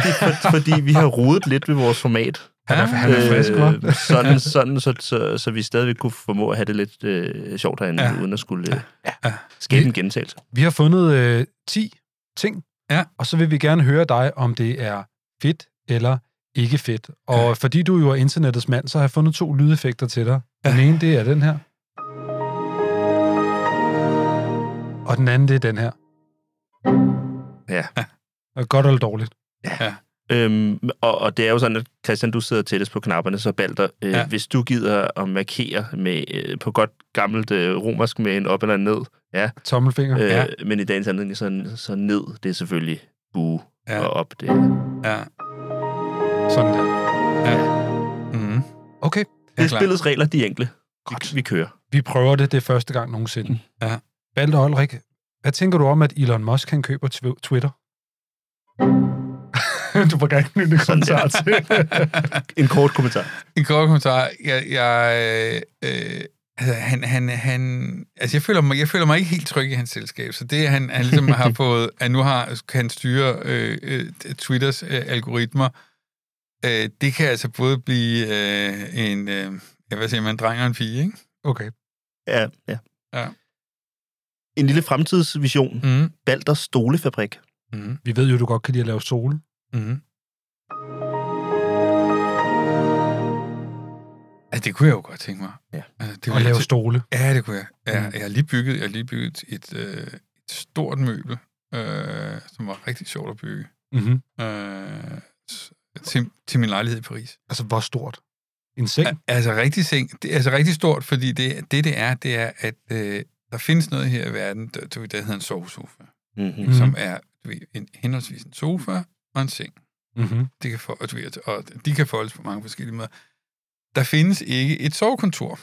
Fordi vi har rodet lidt ved vores format. Han er frisk, så vi stadigvæk kunne formå at have det lidt sjovt herinde, uden at skulle skabe en gentagelse. Vi har fundet 10 ting, og så vil vi gerne høre dig, om det er fedt eller ikke fedt. Og fordi du jo er internettets mand, så har jeg fundet 2 lydeffekter til dig. Den ene, det er den her. Og den anden, det er den her. Ja. Og godt eller dårligt. Ja. Og det er jo sådan, at Christian, du sidder tættest på knapperne, så Balder, hvis du gider at markere med, på godt gammelt romersk med en op eller en ned, tommelfinger, men i dagens anledning så ned, det er selvfølgelig bue, og op det. Ja. Sådan der. Ja. Mm-hmm. Okay. Det er spillets regler, de enkle. Godt. Vi kører. Vi prøver det første gang nogensinde. Ja. Balder Olrik, hvad tænker du om, at Elon Musk han køber Twitter? Du får gerne en kommentar til. En kort kommentar. Jeg føler mig ikke helt tryg i hans selskab, så det, han ligesom har fået, at nu kan styre Twitters algoritmer, det kan altså både blive en dreng og en pige, ikke? Okay. Ja. En lille fremtidsvision. Balders stolefabrik. Vi ved jo, du godt kan lide at lave sole. Altså, det kunne jeg jo godt tænke mig. Ja. Altså, det var at lave stole. Ja, det kunne jeg. Ja, jeg har lige bygget et stort møbel, som var rigtig sjovt at bygge. Til min lejlighed i Paris. Altså, hvor stort? En seng? Rigtig stort, fordi det er, at der findes noget her i verden, der hedder en sovesofa, som er henholdsvis en sofa og en seng. Det kan og de kan foldes på mange forskellige måder. Der findes ikke et sovekontor.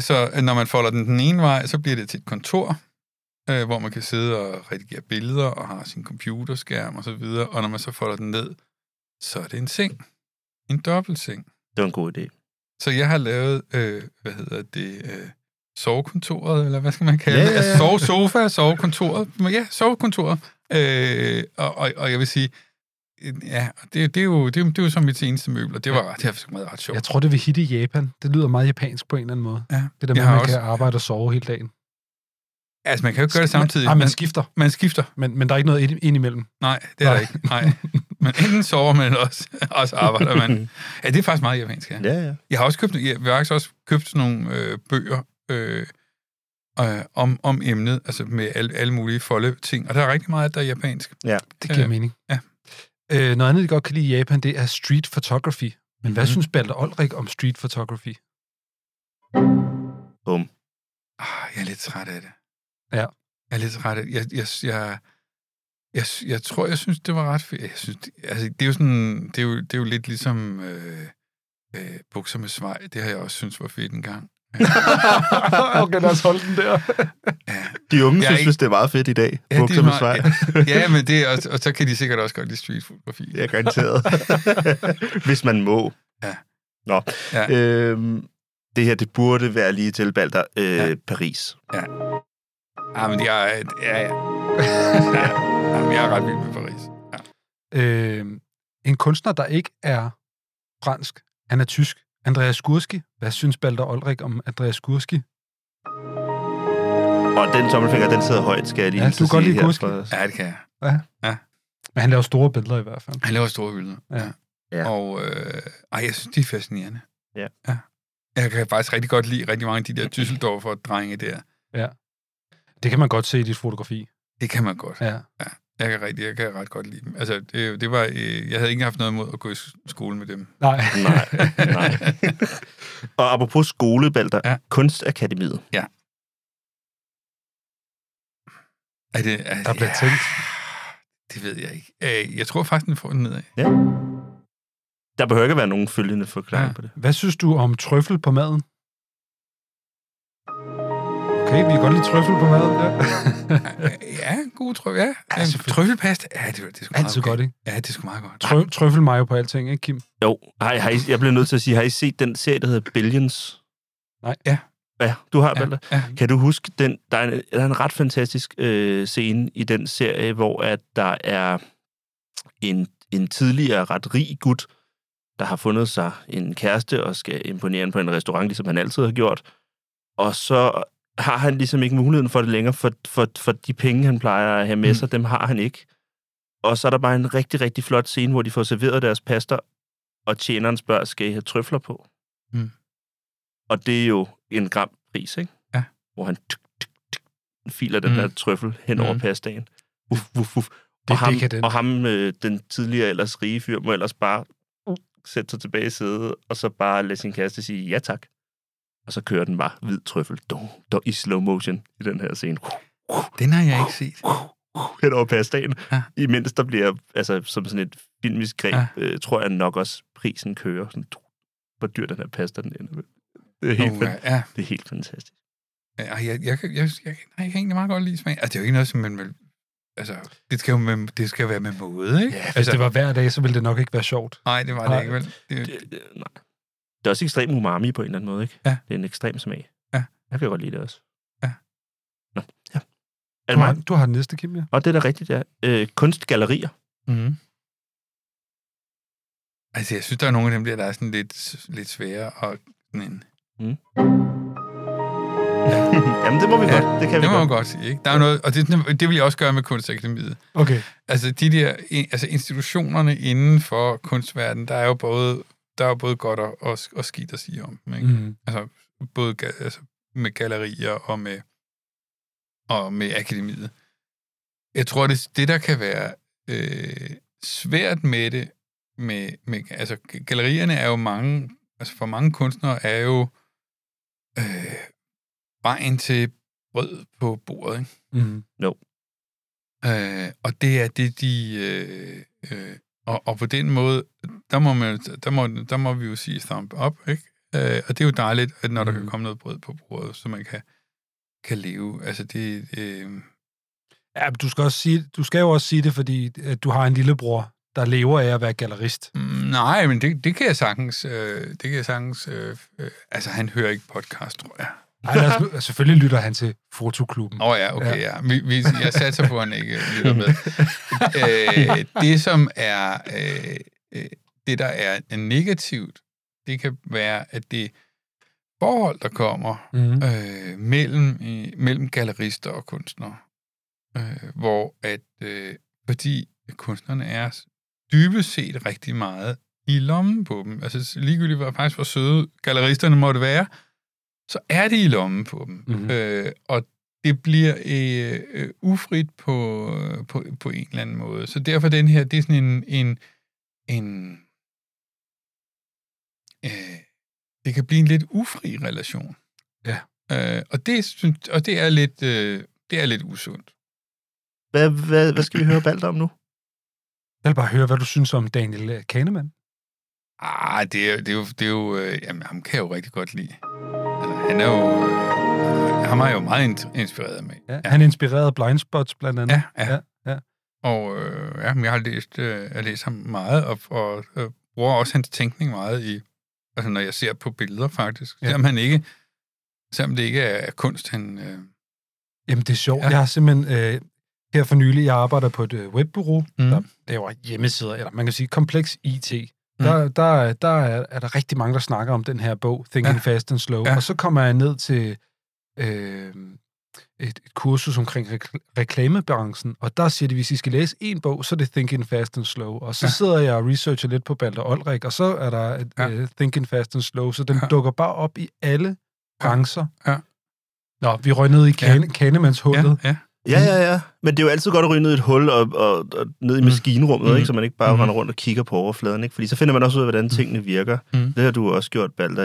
Så når man folder den ene vej, så bliver det til et kontor. hvor man kan sidde og redigere billeder og har sin computerskærm og så videre. Og når man så folder den ned, så er det en seng. En dobbeltseng. Det var en god idé. Så jeg har lavet, sovekontoret, eller hvad skal man kalde det? Altså sovesofa, sovekontoret. Ja, sovekontoret. Og jeg vil sige, ja, det er jo som mit eneste møbel, og det var ret sjovt. Jeg tror, det vil hitte i Japan. Det lyder meget japansk på en eller anden måde. Ja. Det der med, man kan arbejde og sove hele dagen. Altså, man kan jo ikke gøre det samtidig. Nej, man skifter. Men der er ikke noget ind imellem. Nej, det er der ikke. Nej. Men enten sover man, eller også arbejder man. Ja, det er faktisk meget japansk, ja. Ja, ja. Jeg har også købt sådan nogle bøger om emnet, altså med alle mulige folde ting. Og der er rigtig meget, der er japansk. Ja, det giver mening. Ja. Noget andet, jeg godt kan lide i Japan, det er street photography. Men hvad synes Balder Olrik om street photography? Bum. Jeg er lidt træt af det. Ja. Jeg er lidt træt af det. Jeg tror, jeg synes, det var ret fedt. Jeg synes, det er jo lidt ligesom bukser med svej. Det har jeg også synes var fedt en gang. Okay, lad os holde den der. Ja. De unge synes, det er meget fedt i dag. Ja, bukser med svej. Ja, men det er også, og så kan de sikkert også godt lide streetfotografi. Ja, garanteret. Hvis man må. Ja. Nå. Ja. Det her, det burde være lige til Balder. Paris. Ja. Jamen, jeg er ret vild med Paris. Ja. En kunstner, der ikke er fransk, han er tysk. Andreas Gursky. Hvad synes Balder Olrik om Andreas Gursky? Og den tommelfinger, den sidder højt, skal jeg lige sige. Ja, du kan godt lide Gursky. Ja, det kan jeg. Ja. Ja. Men han laver store billeder i hvert fald. Han laver store billeder, ja. Og jeg synes, de er fascinerende. Ja. Ja. Jeg kan faktisk rigtig godt lide rigtig mange af de der Düsseldorfer-drenge der. Ja. Det kan man godt se i dit fotografi. Det kan man godt. Ja. Ja. Jeg kan ret godt lide dem. Altså, det var, jeg havde ikke haft noget imod at gå i skole med dem. Nej. Og apropos skolebalder, Kunstakademiet. Ja. Er det... Der bliver tænkt. Det ved jeg ikke. Jeg tror faktisk, den får den nedad. Ja. Der behøver ikke at være nogen følgende forklaring på det. Hvad synes du om trøffel på maden? Okay, vi kan godt lide trøffel på maden, ja. God trøffel, ja. Altså, trøffelpasta, ja, det er sgu meget godt, ikke? Ja, det er sgu meget godt. Trøffelmayo på alting, ikke, Kim? Jo, jeg bliver nødt til at sige, har I set den serie, der hedder Billions? Nej, ja. Ja, du har, Balder. Ja. Kan du huske, den? Der er en ret fantastisk scene i den serie, hvor at der er en tidligere ret rig gut, der har fundet sig en kæreste og skal imponere hende på en restaurant, ligesom han altid har gjort. Og så har han ligesom ikke muligheden for det længere, for de penge, han plejer at have med sig, dem har han ikke. Og så er der bare en rigtig, rigtig flot scene, hvor de får serveret deres pasta, og tjeneren spørger, skal I have trøfler på? Mm. Og det er jo en gram pris, ikke? Ja. Hvor han filer den der trøffel hen over pastaen. Og ham den tidligere ellers rige fyr, må ellers bare sætte sig tilbage i sædet, og så bare lade sin kæreste sige, ja tak. Og så kører den bare hvid trøffel i slow motion i den her scene. Den har jeg ikke set. Hen over pastaen. Ja. Imens der bliver, altså som sådan et filmisk greb, tror jeg nok også, prisen kører. Sådan, hvor dyr den her pasta, den ender med. Det er helt fantastisk. Ja, jeg kan egentlig meget godt lide smag. Altså, det er jo ikke noget, som man vil... Altså, det skal jo være med måde, ikke? Ja, hvis det var hver dag, så ville det nok ikke være sjovt. Nej, det var det ikke, vel? Nej. Det er også ekstrem umami på en eller anden måde, ikke? Ja. Det er en ekstrem smag. Ja. Jeg kan godt lide det også. Ja. Nå, ja. Du har den næste, Kim, ja. Og det er da rigtigt, ja. Kunstgallerier. Mm. Altså, jeg synes, der er nogle af dem der er sådan lidt svære og sådan en... Ja. Jamen, det må vi godt. Det må man godt sige, ikke? Der er noget, og det vil jeg også gøre med Kunstakademiet. Okay. Altså, de der... Altså, institutionerne inden for kunstverdenen, der er jo både godt og skidt at sige om dem, ikke? Mm. Altså, både med gallerier og med akademiet. Jeg tror, det der kan være svært med det, altså, gallerierne er jo mange, altså for mange kunstnere er jo vejen til brød på bordet, ikke? Mm. No. Og det er det, de... Og på den måde, der må vi jo sige thumb up, ikke? Og det er jo dejligt, at når der kan komme noget brød på bordet, så man kan leve. Altså det, Ja, du skal jo også sige det, fordi at du har en lillebror, der lever af at være gallerist. Nej, men det kan jeg sagtens, altså, han hører ikke podcast, tror jeg. Nej, selvfølgelig lytter han til Fotoklubben. Åh ja, okay, ja. Jeg satser på, at han ikke lytter med. Det, som er... det, der er negativt, det kan være, at det forhold, der kommer mellem gallerister og kunstnere, hvor at, fordi kunstnerne er dybest set rigtig meget i lommen på dem. Altså ligegyldigt, hvor søde galleristerne måtte være, så er det i lommen på dem. Mm-hmm. Og det bliver ufrit på en eller anden måde. Så derfor den her, det er sådan en det kan blive en lidt ufri relation. Ja. Og det er lidt usundt. Hvad skal vi høre Balder om nu? Jeg vil bare høre, hvad du synes om Daniel Kahneman. Jamen, ham kan jeg jo rigtig godt lide. Han er jo meget inspireret med. Ja, ja. Han inspirerede Blind Spots blandt andet. Ja. Og jeg har læst ham meget, og bruger også hans tænkning meget i, altså når jeg ser på billeder faktisk, selvom det ikke er kunst, han... Jamen det er sjovt, jeg har simpelthen, her for nylig, jeg arbejder på et webbureau, der laver hjemmesider, eller man kan sige kompleks IT. Der er rigtig mange, der snakker om den her bog, Thinking Fast and Slow, og så kommer jeg ned til... Et kursus omkring reklamebranchen, og der siger de, hvis I skal læse en bog, så er det Thinking Fast and Slow, og så sidder jeg og researcher lidt på Balder Olrik, og så er der Thinking Fast and Slow, så den dukker bare op i alle brancher. Ja. Nå, vi røg ned i Kahnemans-hullet. Ja, men det er jo altid godt at ryge ned i et hul og ned i maskinrummet, ikke? Så man ikke bare render rundt og kigger på overfladen, ikke? Fordi så finder man også ud af, hvordan tingene virker. Det har du også gjort, Balder,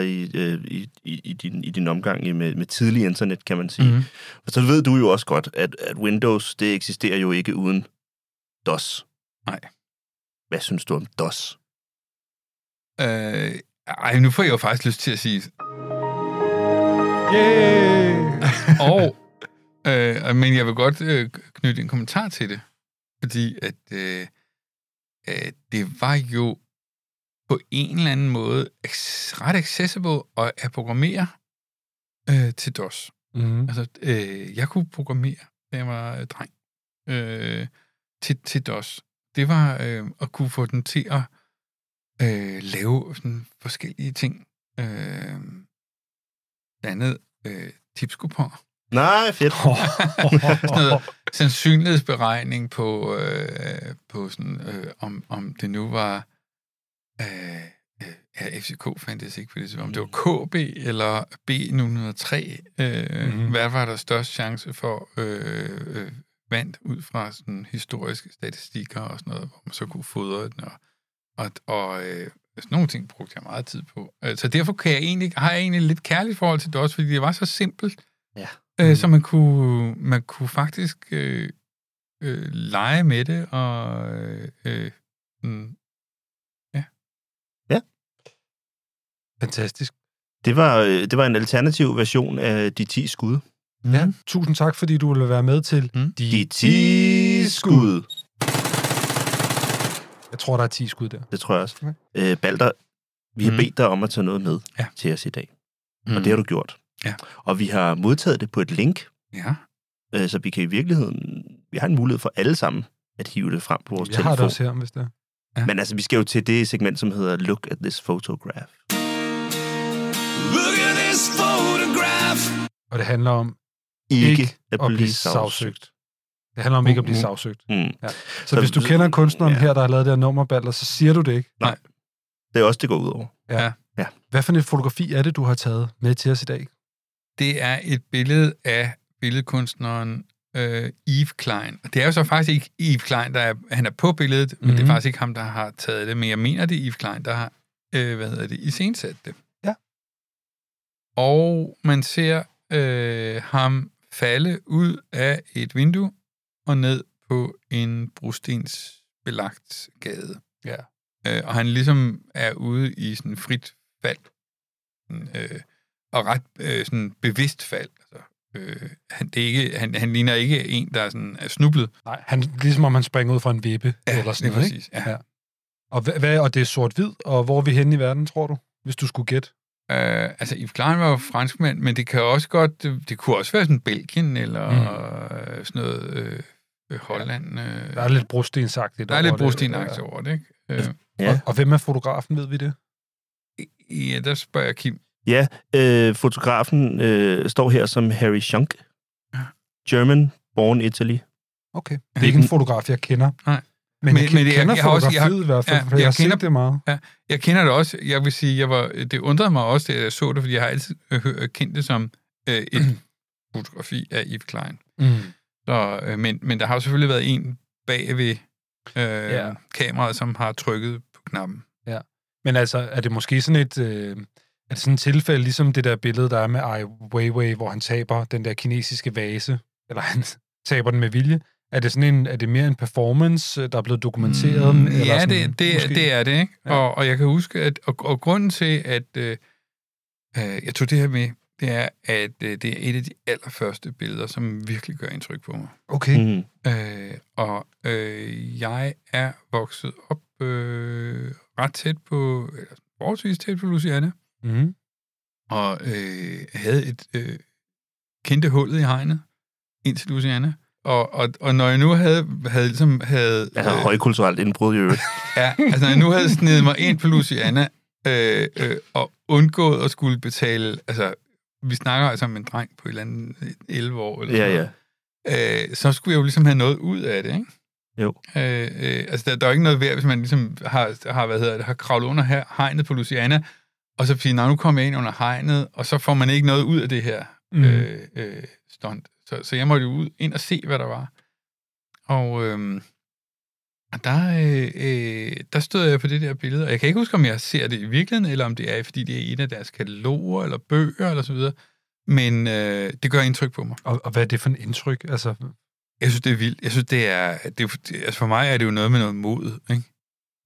i din omgang med tidlig internet, kan man sige. Og så ved du jo også godt, at Windows, det eksisterer jo ikke uden DOS. Nej. Hvad synes du om DOS? Nu får jeg jo faktisk lyst til at sige... Yeah! Men jeg vil godt knytte en kommentar til det, fordi at det var jo på en eller anden måde ret accessible at programmere til DOS. Altså, jeg kunne programmere, da jeg var dreng, til DOS. Det var at kunne få den til at lave sådan forskellige ting. Blandt andet tipskuponer. Nej, fedt. Sådan noget sandsynlighedsberegning på sådan, om det nu var FCK fandtes ikke, fordi om det var KB eller B903, hvad var der størst chance for vandt ud fra sådan historiske statistikker og sådan noget, hvor man så kunne fodre den og sådan nogle ting brugte jeg meget tid på. Så derfor har jeg egentlig lidt kærligt forhold til det også, fordi det var så simpelt. Ja. Så man kunne faktisk lege med det, og ja. Fantastisk. Det var en alternativ version af De 10 skud. Ja, tusind tak, fordi du ville være med til De 10 skud. Jeg tror, der er 10 skud der. Det tror jeg også. Okay. Balder, vi har bedt dig om at tage noget med til os i dag, og det har du gjort. Ja. Og vi har modtaget det på et link, så vi kan i virkeligheden... Vi har en mulighed for alle sammen at hive det frem på vores telefon. Jeg har det også her, hvis det er. Ja. Men altså, vi skal jo til det segment, som hedder Look at this photograph. Look at this photograph. Og det handler om ikke at blive sagsøgt. Det handler om ikke at blive sagsøgt. Ja. Så hvis du kender kunstneren her, der har lavet det her nummerballer, så siger du det ikke. Nej. Det er også det går ud over. Ja. Hvad for et fotografi er det, du har taget med til os i dag? Det er et billede af billedkunstneren Yves Klein. Og det er jo så faktisk ikke Yves Klein, han er på billedet, men det er faktisk ikke ham, der har taget det. Men jeg mener, det er Yves Klein, der har iscenesat det. Ja. Og man ser ham falde ud af et vindue og ned på en brostensbelagt gade. Ja. Og han ligesom er ude i sådan frit fald. Og ret sådan bevidst fald. Altså, Han ligner ikke en, der sådan er snublet. Nej, han, ligesom om han springer ud fra en vippe. Ja, eller sådan noget, ikke? Ja. Ja. Og det er sort-hvid, og hvor er vi henne i verden, tror du, hvis du skulle gætte? Altså, Yves Klein var jo franskmand, men det kan også godt... Det kunne også være sådan Belgien, eller sådan noget Holland. Der er lidt brostensagtigt over det. Ikke? Ja. Og hvem er fotografen, ved vi det? Ja, der spørger jeg Kim. Ja, fotografen står her som Harry Shunk. German, born Italy. Okay. Det er ikke en fotograf, jeg kender. Nej. Men jeg kender fotografiet i hvert fald, for jeg har set det meget. Ja, jeg kender det også. Jeg vil sige, det undrede mig også, da jeg så det, fordi jeg har altid kendt det som et fotografi af Yves Klein. Mm. Så, men der har selvfølgelig været en bag ved kameraet, som har trykket på knappen. Ja. Men altså, er det måske sådan et... Er det sådan et tilfælde, ligesom det der billede, der er med Ai Weiwei, hvor han taber den der kinesiske vase, eller han taber den med vilje? Er det mere en performance, der er blevet dokumenteret? Eller ja, sådan, det er det, ikke? Ja. Og jeg kan huske, at og grunden til, at jeg tog det her med, det er, at det er et af de allerførste billeder, som virkelig gør indtryk på mig. Okay. Mm. Jeg er vokset op ret tæt på, eller forholdsvis tæt på Louisiana. Mm. Og havde kendte hullet i hegnet ind til Louisiana. Og når jeg nu havde jeg havde højkulturelt indbrud i øvrigt. Ja, altså når jeg nu havde snedet mig ind på Louisiana og undgået at skulle betale, altså vi snakker altså om en dreng på et eller andet 11 år eller sådan noget, så skulle jeg jo ligesom have noget ud af det, ikke? Jo. Altså der er ikke noget værd, hvis man ligesom har kravlet under hegnet på Louisiana, og så siger, nu kommer jeg ind under hegnet, og så får man ikke noget ud af det her stunt. Så jeg måtte jo ind og se, hvad der var. Og der stod jeg på det der billede, og jeg kan ikke huske, om jeg ser det i virkeligheden, eller om det er, fordi det er et af deres kataloger, eller bøger, eller så videre. Men det gør indtryk på mig. Og hvad er det for et indtryk? Altså... Jeg synes, det er vildt. Jeg synes, altså for mig er det jo noget med noget mod, ikke?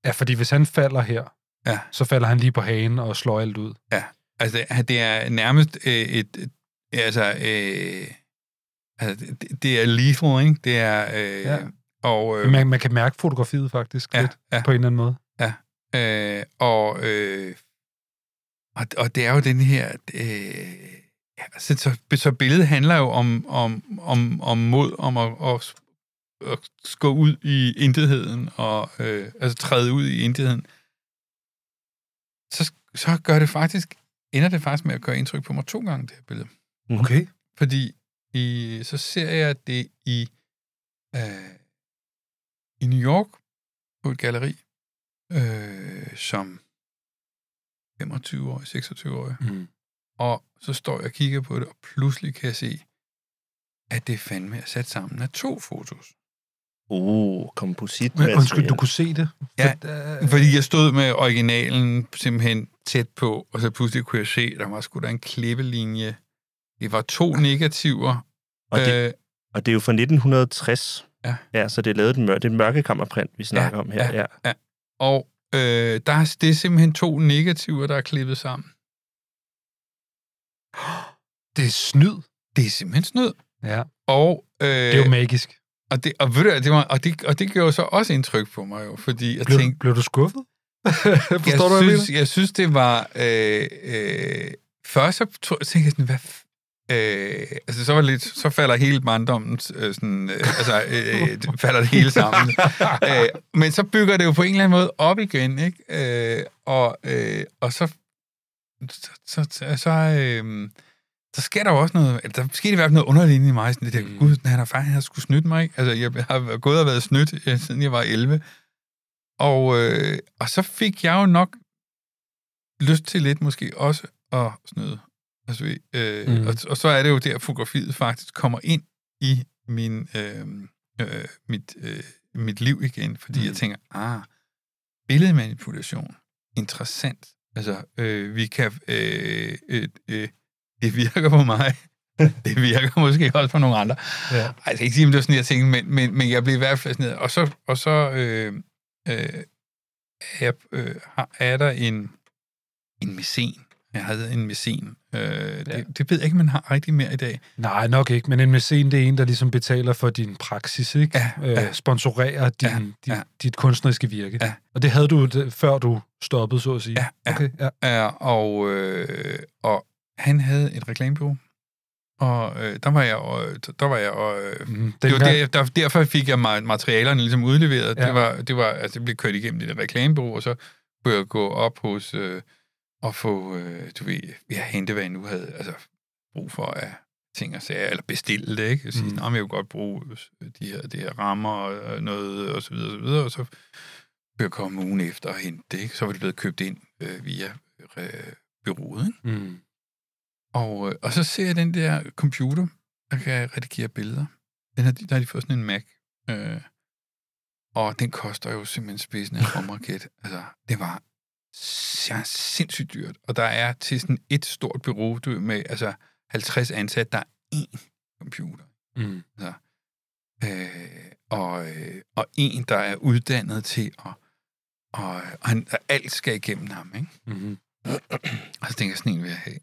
Ja, fordi hvis han falder her, ja. Så falder han lige på hagen og slår alt ud. Ja, altså det er nærmest det er lethal, ikke? Det er, og, man kan mærke fotografiet faktisk lidt, på en eller anden måde. Ja, og det er jo den her... Så billedet handler jo om mod, om at gå ud i intetheden, og altså træde ud i intetheden. Så ender det faktisk med at gøre indtryk på mig 2 gange, det her billede. Okay. Fordi så ser jeg det i New York på et galleri, som 25-årig, 26-årig. Mm. Og så står jeg og kigger på det, og pludselig kan jeg se, at det fandme er sat sammen af 2 fotos. Komposit. Men undskyld, du kunne se det? Ja, fordi jeg stod med originalen simpelthen tæt på, og så pludselig kunne jeg se, der var sgu da en klippelinje. Det var 2 negativer. Og det er jo fra 1960. Ja. Ja, så det er lavet det mørkekammerprint, vi snakker om her. Ja, ja. Og det er simpelthen 2 negativer, der er klippet sammen. Det er snyd. Det er simpelthen snyd. Ja. Og, det er jo magisk. Og ved du, det gjorde så også indtryk på mig jo, fordi jeg tænkte... Blev du skuffet? Jeg synes, det var... Først så tænkte jeg sådan, altså så var det lidt... Så falder hele manddommen sådan... falder det hele sammen. Men så bygger det jo på en eller anden måde op igen, ikke? Og så... Så sker der jo også noget... Der skete i hvert fald noget underligt i mig. Sådan det der, gud, han har sgu snydt mig, ikke? Altså, jeg har gået og været snydt, siden jeg var 11. Og så fik jeg jo nok lyst til lidt måske også at snyde. Altså, og så er det jo der, fotografiet faktisk kommer ind i mit liv igen. Fordi jeg tænker, billedmanipulation. Interessant. Altså, vi kan... Det virker på mig. Det virker måske også på nogle andre. Ja. Altså ikke sige, om det var sådan her ting, men jeg blev i hvert fald sådan her. Og så er der en mæcen, Jeg havde en mæcen. Det ved jeg ikke, man har rigtig mere i dag. Nej, nok ikke, men en mæcen, det er en, der ligesom betaler for din praksis, ikke? Sponsorerer dit kunstneriske virke. Ja. Og det havde du, før du stoppede, så at sige. Ja, okay, ja. Og han havde et reklamebureau. Og derfor fik jeg materialerne ligesom udleveret. Ja. Det blev kørt igennem det reklamebureau, og så kunne jeg gå op hos og få, hente, hvad jeg nu havde brug for af ting og sager, eller bestille det, ikke? Og sige, nej, men jeg vil godt bruge de her rammer og noget, og så videre, og så videre, og så kunne jeg komme ugen efter og hente det, ikke? Så var det blevet købt ind via bureauet, og så ser jeg den der computer, der kan redigere billeder. Der har de fået sådan en Mac, og den koster jo simpelthen spidsen af rumraket. Det var sindssygt dyrt. Og der er til sådan et stort bureau med 50 ansatte, der er én computer. Mm. Og én, der er uddannet til at... Og alt skal igennem ham, ikke? Mm-hmm. Og så tænker jeg, sådan en vil jeg have.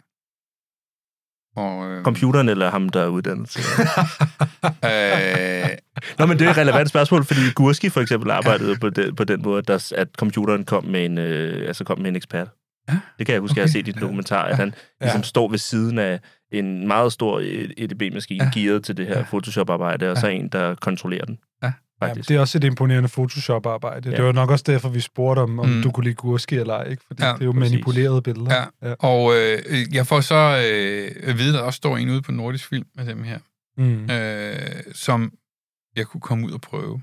Computeren eller ham, der er uddannet til? Nå, men det er et relevant spørgsmål, fordi Gursky for eksempel arbejdede på den måde, at computeren kom med en ekspert. Ja? Det kan jeg huske, okay. Jeg har set i et dokumentar, at han ligesom står ved siden af en meget stor EDB-maskine, gearet til det her Photoshop-arbejde, og så en, der kontrollerer den. Ja, det er også et imponerende Photoshop-arbejde. Ja. Det var nok også derfor, vi spurgte om du kunne lide Gursky eller ej, ikke? Fordi det er jo manipulerede billeder. Ja. Ja. Og jeg får så at vide, der også står en ude på Nordisk Film af dem her, som jeg kunne komme ud og prøve.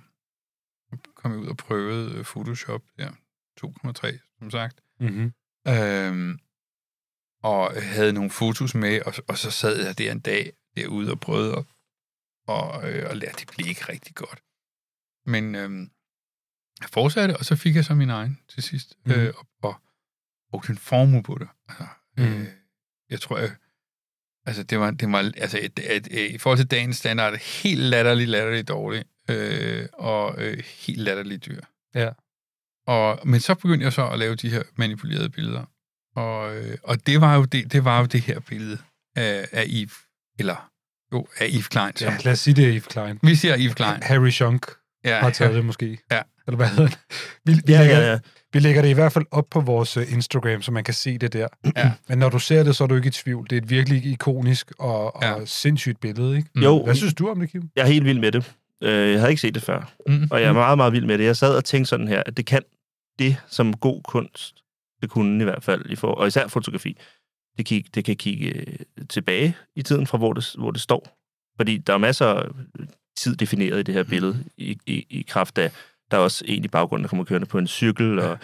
Jeg kom ud og prøvede Photoshop 2,3, som sagt. Mm-hmm. Og havde nogle fotos med, og så sad jeg der en dag derude og prøvede og lærte, det blev ikke rigtig godt. Men jeg fortsatte, og så fik jeg så min egen til sidst. Og brugte en formue på det. Jeg tror, det var i forhold til dagens standard, helt latterligt dårligt, og helt latterligt dyr. Ja. Men så begyndte jeg så at lave de her manipulerede billeder. Og det var jo det her billede af Yves, af Yves Klein. Så. Ja, lad os sige, det er Yves Klein. Vi siger Yves Klein. Harry Shunk. Ja, har taget det måske. Ja. Eller hvad hedder det? Vi lægger det i hvert fald op på vores Instagram, så man kan se det der. Ja. Men når du ser det, så er du ikke i tvivl. Det er et virkelig ikonisk og sindssygt billede, ikke? Jo. Hvad synes du om det, Kim? Jeg er helt vild med det. Jeg havde ikke set det før. Og jeg er meget, meget vild med det. Jeg sad og tænkte sådan her, at det kan det, som god kunst, det kunne i hvert fald, og især fotografi, det kan kigge tilbage i tiden fra, hvor det står. Fordi der er masser tid defineret i det her billede, i kraft af, der er også en i baggrunden, der kommer kørende på en cykel, og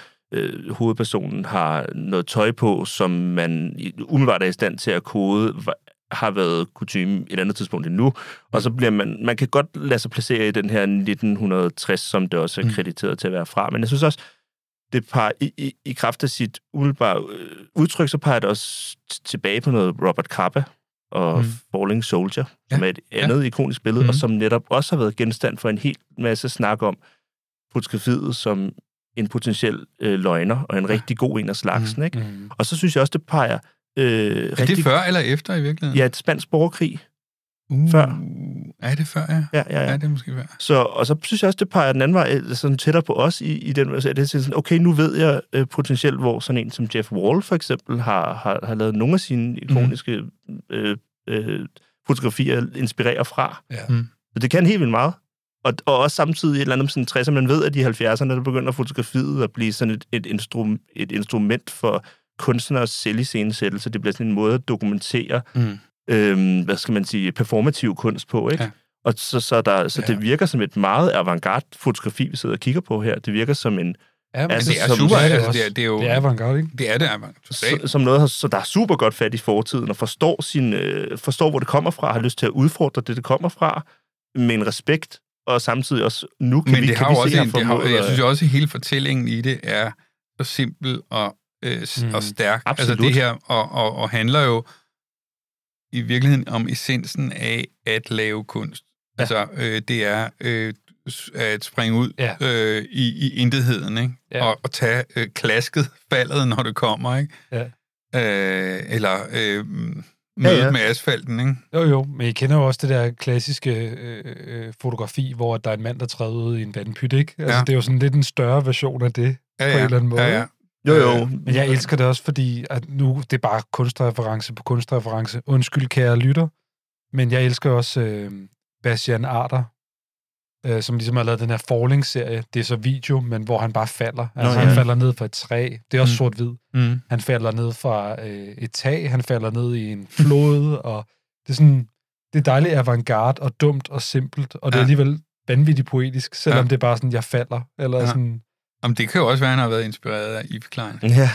hovedpersonen har noget tøj på, som man umiddelbart er i stand til at kode, har været kutume et andet tidspunkt end nu, og så bliver man kan godt lade sig placere i den her 1960, som det også er krediteret til at være fra, men jeg synes også, det peger i kraft af sit umiddelbare udtryk, så peger det også tilbage på noget Robert Capa, og Falling Soldier, som er et andet ikonisk billede, og som netop også har været genstand for en hel masse snak om fotografiet som en potentiel løgner, og en rigtig god en af slagsen, ikke? Og så synes jeg også, det peger... er det før eller efter i virkeligheden? Ja, et spansk borgerkrig. Før. Er det før, ja. Ja, det er måske før. Og så synes jeg også, det peger den anden vej sådan tættere på os i den... Så det sådan, okay, nu ved jeg potentielt, hvor sådan en som Jeff Wall for eksempel har lavet nogle af sine ikoniske fotografier inspirerer fra. Ja. Så det kan helt vildt meget. Og også samtidig et eller andet sådan 60'erne. Man ved, at de 70'erne, der begynder fotografiet at blive sådan et instrument for kunstneres selviscenesættelse. Det bliver sådan en måde at dokumentere... hvad skal man sige, performativ kunst på, ikke? Ja. Og så det virker som et meget avantgarde fotografi, vi sidder og kigger på her. Det virker som en... Ja, men det er som, super, det er jo... Det er avantgarde, ikke? Det er det avantgarde. Som noget, så der er super godt fat i fortiden, og forstår, hvor det kommer fra, har lyst til at udfordre det kommer fra, med en respekt, og samtidig også... Nu kan men vi, det kan har vi også... jeg synes også, at hele fortællingen i det er så simpel og stærk. Absolut. Altså det her, og handler jo... i virkeligheden om essensen af at lave kunst. Ja. Det er at springe ud i intetheden, ikke? Ja. Og tage klasket, faldet, når det kommer, ikke? Ja. Mødet med asfalten, ikke? Jo, men I kender jo også det der klassiske fotografi, hvor der er en mand, der træder ud i en vandpyt, ikke? Altså, det er jo sådan lidt en større version af det, på en eller anden måde. Jo. Men jeg elsker det også, fordi at nu det er bare kunstreference på kunstreference. Undskyld, kære lytter. Men jeg elsker også Bas Jan Ader, som ligesom har lavet den her Falling-serie. Det er så video, men hvor han bare falder. Altså, han falder ned fra et træ. Det er også sort-hvid. Han falder ned fra et tag. Han falder ned i en flod. Og det er sådan, det er dejligt avantgarde og dumt og simpelt. Og det er alligevel vanvittigt poetisk, selvom det er bare sådan, jeg falder. Eller sådan... Jamen, det kan jo også være, han har været inspireret af Yves Klein. Ja,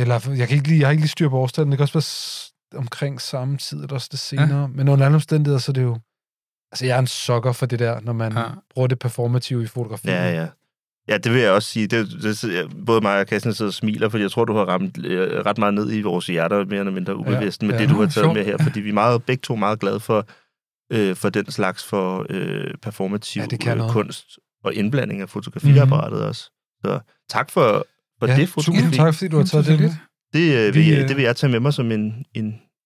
eller jeg har ikke lige styr på årstiden. Det kan også være omkring samme tid, eller også det senere. Ja. Men under andre omstændigheder, så er det jo... Altså, jeg er en sokker for det der, når man bruger det performative i fotografien. Ja. Ja, det vil jeg også sige. Det, både mig og Christian sidder og smiler, fordi jeg tror, du har ramt ret meget ned i vores hjerter, mere eller mindre ubevidst, med det, du har taget med her. Fordi vi er begge to meget glade for den slags for performativ kunst og indblanding af fotografiapparatet også. Så tak for det fotografi. Tusind tak, fordi du har taget det lidt. Det vil jeg tage med mig som en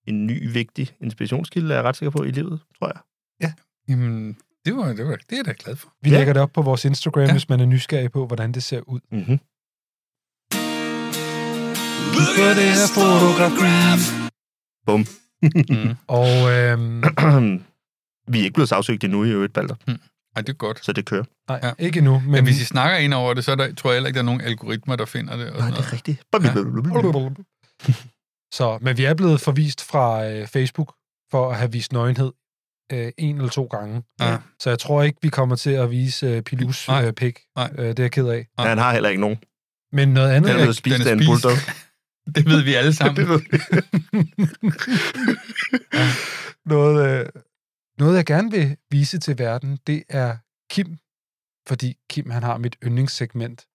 ny, vigtig inspirationskilde, er jeg ret sikker på i livet, tror jeg. Ja, jamen, det er jeg da glad for. Vi lægger det op på vores Instagram, hvis man er nysgerrig på, hvordan det ser ud. Mm-hmm. Bum. Og vi er ikke blevet sagsøgt endnu i øvrigt, Balder. Ej, det er godt. Så det kører. Nej, ikke endnu. Men hvis I snakker ind over det, så tror jeg heller ikke, der er nogen algoritmer, der finder det. Nej, det er rigtigt. Ja. Så, men vi er blevet forvist fra Facebook for at have vist nøgenhed en eller to gange. Ja. Så jeg tror ikke, vi kommer til at vise Pilous pik. Det er jeg ked af. Ja, han har heller ikke nogen. Men noget andet... Den er spist af en bulldog. Det ved vi alle sammen. Det ved vi. Noget, jeg gerne vil vise til verden, det er Kim. Fordi Kim, han har mit yndlingssegment,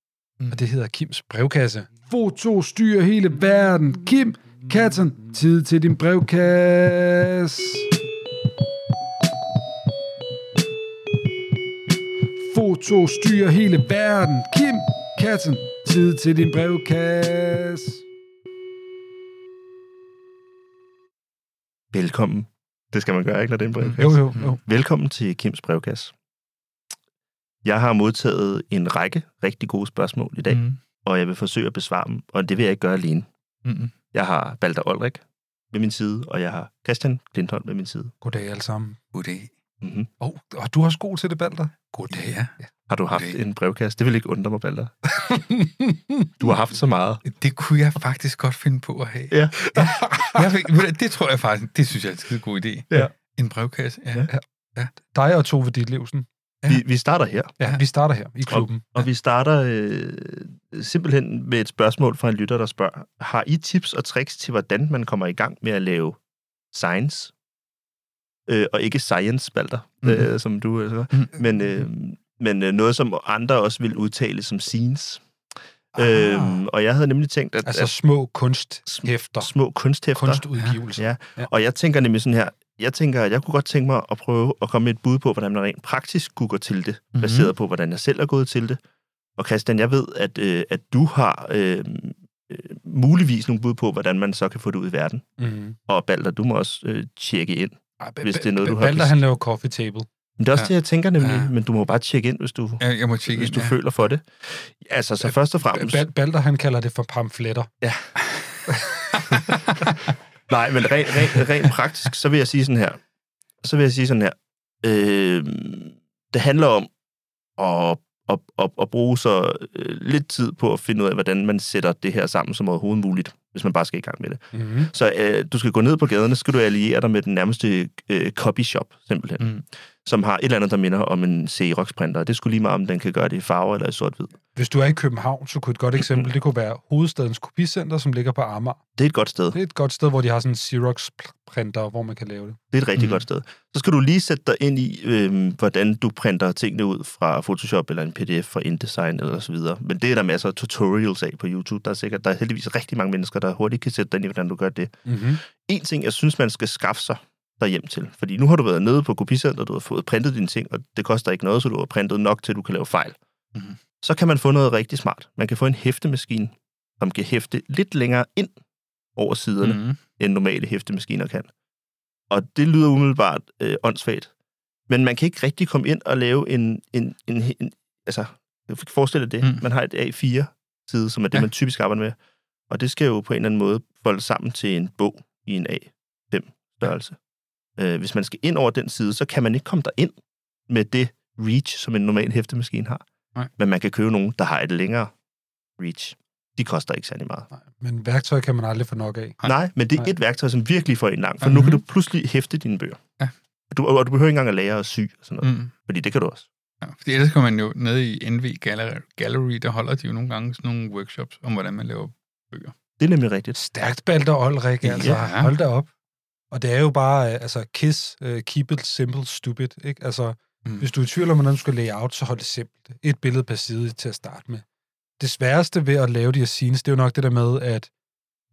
og det hedder Kims brevkasse. Foto styrer hele verden. Kim Kattern, tid til din brevkasse. Foto styrer hele verden. Kim Kattern, tid til din brevkasse. Velkommen. Det skal man gøre, ikke, når det er en brevkasse? Jo. Velkommen til Kims brevkasse. Jeg har modtaget en række rigtig gode spørgsmål i dag, og jeg vil forsøge at besvare dem, og det vil jeg ikke gøre alene. Jeg har Balder Olrik ved min side, og jeg har Christian Klintholm ved min side. Goddag alle sammen. Goddag. Og du er også god til det, Balder. Goddag, ja. Har du haft en brevkasse? Det vil ikke undre mig, Balder. Du har haft så meget. Det kunne jeg faktisk godt finde på at have. Ja. Det tror jeg faktisk, det synes jeg er en skide god idé. Ja. En brevkasse, ja. Dig og Tove Ditlevsen. Ja. Vi starter her. Ja, vi starter her i klubben. Og vi starter simpelthen med et spørgsmål fra en lytter, der spørger, har I tips og tricks til, hvordan man kommer i gang med at lave science? Og ikke science, Balder, som du så. Men noget, som andre også vil udtale som scenes. Og jeg havde nemlig tænkt, at... Altså små kunsthæfter. Små kunsthæfter. Kunstudgivelser. Ja. Og jeg tænker nemlig sådan her, jeg kunne godt tænke mig at prøve at komme med et bud på, hvordan man rent praktisk kunne gå til det, baseret på, hvordan jeg selv er gået til det. Og Christian, jeg ved, at du har muligvis nogle bud på, hvordan man så kan få det ud i verden. Og Balder, du må også tjekke ind. Hvis det er noget, du har... Balder, han laver coffee table. Men det er også det, jeg tænker nemlig. Men du må bare tjekke ind, hvis du, hvis du føler for det. Altså, så først og fremmest... Balder, han kalder det for pamfletter. Ja. Nej, men rent praktisk, så vil jeg sige sådan her. Det handler om at bruge så lidt tid på at finde ud af, hvordan man sætter det her sammen som overhovedet muligt, hvis man bare skal i gang med det. Så du skal gå ned på gaderne, så skal du alliere dig med den nærmeste copy shop, simpelthen, som har et eller andet, der minder om en Xerox-printer. Det skulle lige meget, om den kan gøre det i farver eller i sort-hvid. Hvis du er i København, så kunne et godt eksempel, det kunne være Hovedstadens Kopicenter, som ligger på Amager. Det er et godt sted. Det er et godt sted, hvor de har sådan en Xerox-printer, hvor man kan lave det. Det er et rigtig godt sted. Så skal du lige sætte dig ind i, hvordan du printer tingene ud fra Photoshop eller en PDF fra InDesign eller så videre. Men det er der masser af tutorials af på YouTube. Der er heldigvis rigtig mange mennesker, der hurtigt kan sætte dig ind i, hvordan du gør det. En ting, jeg synes, man skal skaffe sig derhjem til. Fordi nu har du været nede på kopicenteret, du har fået printet dine ting, og det koster ikke noget, så du har printet nok til, du kan lave fejl. Så kan man få noget rigtig smart. Man kan få en hæftemaskine, som kan hæfte lidt længere ind over siderne, end normale hæftemaskiner kan. Og det lyder umiddelbart åndssvagt. Men man kan ikke rigtig komme ind og lave en altså, forestil dig det. Man har et A4-side, som er det, man typisk arbejder med. Og det skal jo på en eller anden måde folde sammen til en bog i en A5-størrelse. Hvis man skal ind over den side, så kan man ikke komme derind med det reach, som en normal hæftemaskine har. Nej. Men man kan købe nogen, der har et længere reach. De koster ikke særlig meget. Nej, men værktøj kan man aldrig få nok af. Nej, men det er et værktøj, som virkelig får en lang. For nu kan du pludselig hæfte dine bøger. Ja. Og du behøver ikke engang at lære at sy og sådan noget. Fordi det kan du også. Ja, fordi ellers kommer man jo ned i NV Galleri, der holder de jo nogle gange sådan nogle workshops om, hvordan man laver bøger. Det er nemlig rigtigt. Stærkt Balder Olrik, altså. Ja. Hold da op. Og det er jo bare, altså, kiss, keep it simple, stupid, ikke? Altså, hvis du er i tvivl om, hvordan du skal layout, så hold det simpelt. Et billede per side til at starte med. Det sværeste ved at lave de her scenes, det er jo nok det der med, at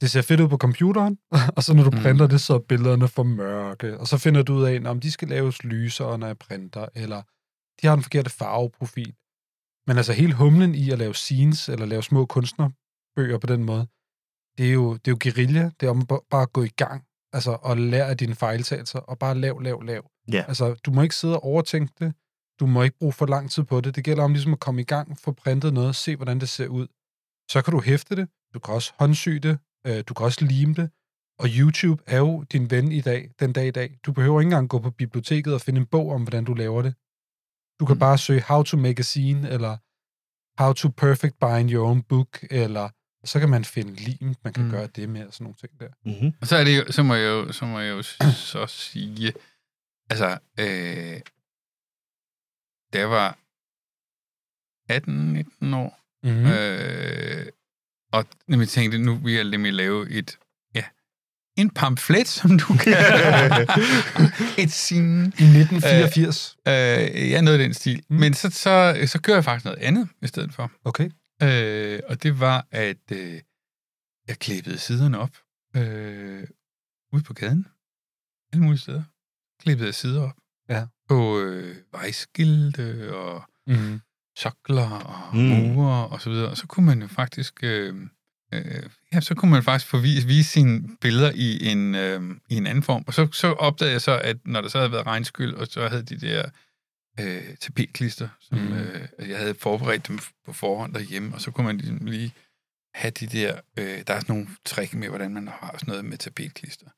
det ser fedt ud på computeren, og så når du printer det, så er billederne for mørke, og så finder du ud af, om de skal laves lysere, når jeg printer, eller de har en forkert farveprofil. Men altså, hele humlen i at lave scenes, eller lave små kunstnerbøger på den måde, det er jo guerilla, det er om bare at gå i gang. Altså, og lære af dine fejltagelser, og bare lav. Yeah. Altså, du må ikke sidde og overtænke det. Du må ikke bruge for lang tid på det. Det gælder om ligesom at komme i gang, få printet noget, se, hvordan det ser ud. Så kan du hæfte det, du kan også håndsy det, du kan også lime det. Og YouTube er jo din ven i dag, den dag i dag. Du behøver ikke engang gå på biblioteket og finde en bog om, hvordan du laver det. Du kan bare søge how to make a scene, eller how to perfect bind your own book, eller så kan man finde limt, man kan gøre det med, og sådan nogle ting der. Mm-hmm. Og så, er det jo, så må jeg jo så sige, altså, da jeg var 18-19 år, og jeg tænkte, nu vil jeg nemlig lave en pamflet, som du kan. Et scene. I 1984. Noget af den stil. Men så gør jeg faktisk noget andet i stedet for. Okay. Og det var, at jeg klippede siderne op ude på gaden. Alle mulige steder. Klippede sider op. Ja. På vejskilte og sokler og murer og så videre. Og så kunne man jo faktisk få vise sine billeder i en anden form. Og så opdagede jeg så, at når der så havde været regnskyld, og så havde de der tapetklister, som jeg havde forberedt dem på forhånd derhjemme, og så kunne man ligesom lige have de der, der er sådan nogle trick med, hvordan man har sådan noget med tapetklister,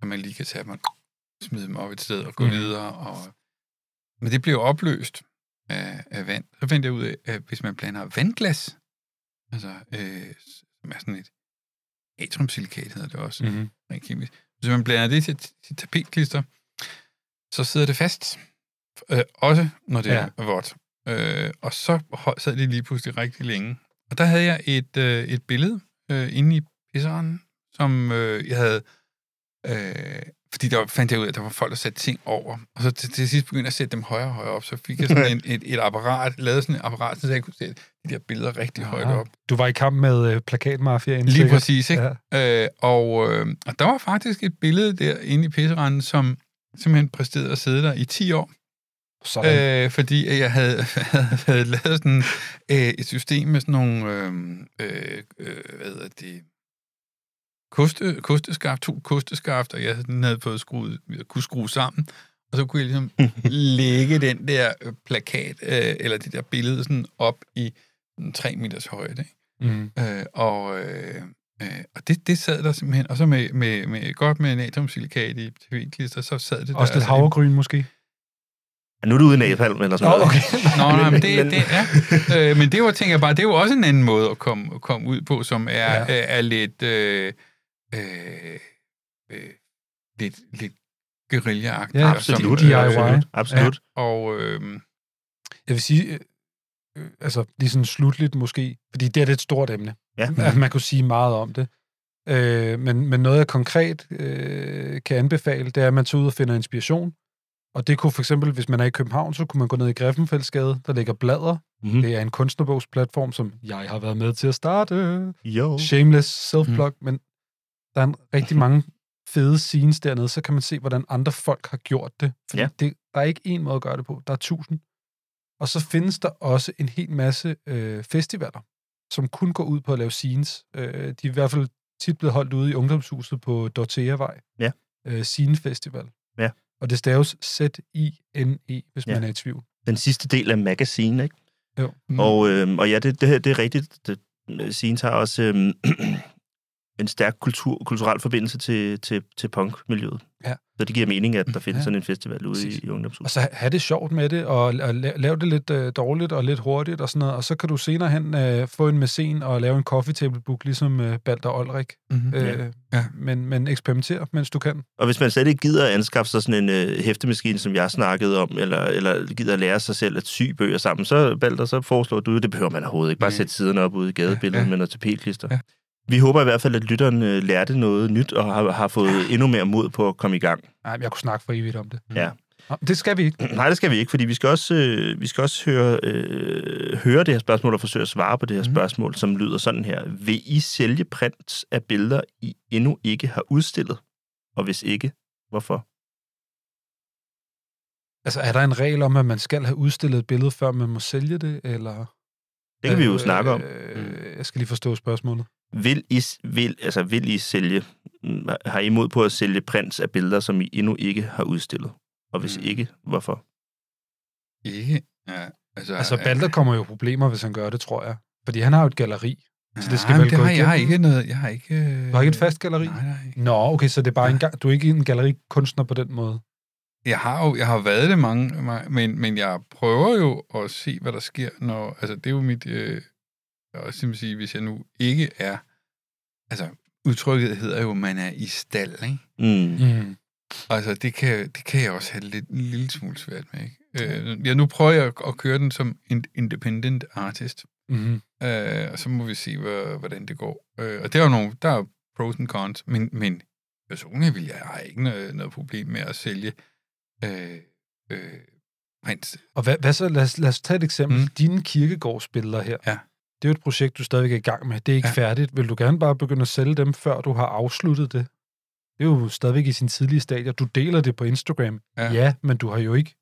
så man lige kan tage dem og smide dem op et sted og gå videre. Men det blev opløst af vand. Så fandt jeg ud af, at hvis man blander vandglas, altså som er sådan et atriumsilikat, hedder det også, rent kemisk. Hvis man blander det til tapetklister, så sidder det fast. Også når det er vådt. Og så sad det lige pludselig rigtig længe. Og der havde jeg et billede inde i pisseren, som jeg havde... fordi der fandt jeg ud af, at der var folk, der satte ting over. Og så til sidst begyndte jeg at sætte dem højere og højere op. Så fik jeg sådan et apparat, så jeg kunne sætte de der billeder rigtig højt op. Du var i kamp med plakatmafia inden. Lige præcis, ikke? Ja. Og der var faktisk et billede der inde i pisseranden, som simpelthen præsterede at sidde der i 10 år. Fordi jeg havde lavet sådan et system med sådan nogle to kosteskaft, og jeg havde fået kunne skrue sammen, og så kunne jeg ligesom lægge den der plakat eller det der billede sådan op i 3 meters højde. Og det sad der simpelthen, og så med natriumsilikat i tv-klister, så sad det der. Også lidt havregryn måske? Nu er du ude i napalm eller sådan noget. Okay. Nej, men det men det var, tænker jeg bare, det er jo også en anden måde at komme ud på, som er lidt guerilla-agtigt. Ja, absolut. DIY. Absolut. Ja. Og jeg vil sige, altså lige sådan slutligt måske, fordi det er et stort emne. Ja. Man kunne sige meget om det. Men noget jeg konkret kan anbefale, det er, at man tager ud og finder inspiration. Og det kunne for eksempel, hvis man er i København, så kunne man gå ned i Griffenfeldsgade, der ligger Blader. Det er en kunstnerbogsplatform, som jeg har været med til at starte. Jo. Shameless self-plug, men der er rigtig mange fede scenes dernede, så kan man se, hvordan andre folk har gjort det. Fordi der er ikke én måde at gøre det på, der er 1000. Og så findes der også en hel masse festivaler, som kun går ud på at lave scenes. De er i hvert fald tit blevet holdt ude i Ungdomshuset på Dortheavej. Ja. Sine Festival. Ja. Og det staves Z-I-N-E, hvis man er i tvivl. Den sidste del af Magazine, ikke? Jo. Og ja, det er rigtigt. Scenes har også en stærk kulturel forbindelse til punkmiljøet. Ja. Så det giver mening, at der findes sådan en festival ude i Ungdomshuset. Og så have det sjovt med det, og lave det lidt dårligt og lidt hurtigt og sådan noget, og så kan du senere hen få en mæcen og lave en coffee table book, ligesom Balder Olrik. Mm-hmm. Men eksperimenter, mens du kan. Og hvis man slet ikke gider at anskaffe sig sådan en hæftemaskine, som jeg snakkede om, eller gider at lære sig selv at sy bøger sammen, så Balder, så foreslår du, det behøver man overhovedet ikke. Bare sætte siderne op ude i gadebilledet med noget tapelklister. Ja. Vi håber i hvert fald, at lytteren lærte noget nyt og har fået endnu mere mod på at komme i gang. Nej, jeg kunne snakke for evigt om det. Ja. Nå, det skal vi ikke. Nej, det skal vi ikke, fordi vi skal også høre det her spørgsmål og forsøge at svare på det her spørgsmål, som lyder sådan her. Vil I sælge print af billeder, I endnu ikke har udstillet? Og hvis ikke, hvorfor? Altså, er der en regel om, at man skal have udstillet et billede, før man må sælge det, eller... Det kan vi jo snakke om. Jeg skal lige forstå spørgsmålet. Vil I sælge? Har I mod på at sælge prints af billeder, som I endnu ikke har udstillet? Og hvis ikke, hvorfor? Ikke? Ja, altså Balder kommer jo problemer, hvis han gør det, tror jeg. Fordi han har jo et galleri. Så det skal vel gå igennem. Jeg har ikke noget... Du har ikke et fast galleri? Nej. Nå, okay, så det er bare en gang... Du er ikke en gallerikunstner på den måde? Jeg har været det mange, men jeg prøver jo at se, hvad der sker, når... Altså, det er jo mit... og simpelthen, hvis jeg nu ikke er... Altså, udtrykket hedder jo, man er i stald, ikke? Altså, det kan jeg også have en lille smule svært med, ikke? Nu prøver jeg at køre den som independent artist. Og så må vi se, hvordan det går. Og der er pros and cons, men personligt vil jeg ikke noget problem med at sælge... prints. Og hvad så? Lad os tage et eksempel. Dine kirkegårdsbilleder her. Ja. Det er jo et projekt, du stadig er i gang med. Det er ikke færdigt. Vil du gerne bare begynde at sælge dem, før du har afsluttet det? Det er jo stadigvæk i sin tidlige stadier. Du deler det på Instagram. Ja, men du har jo ikke...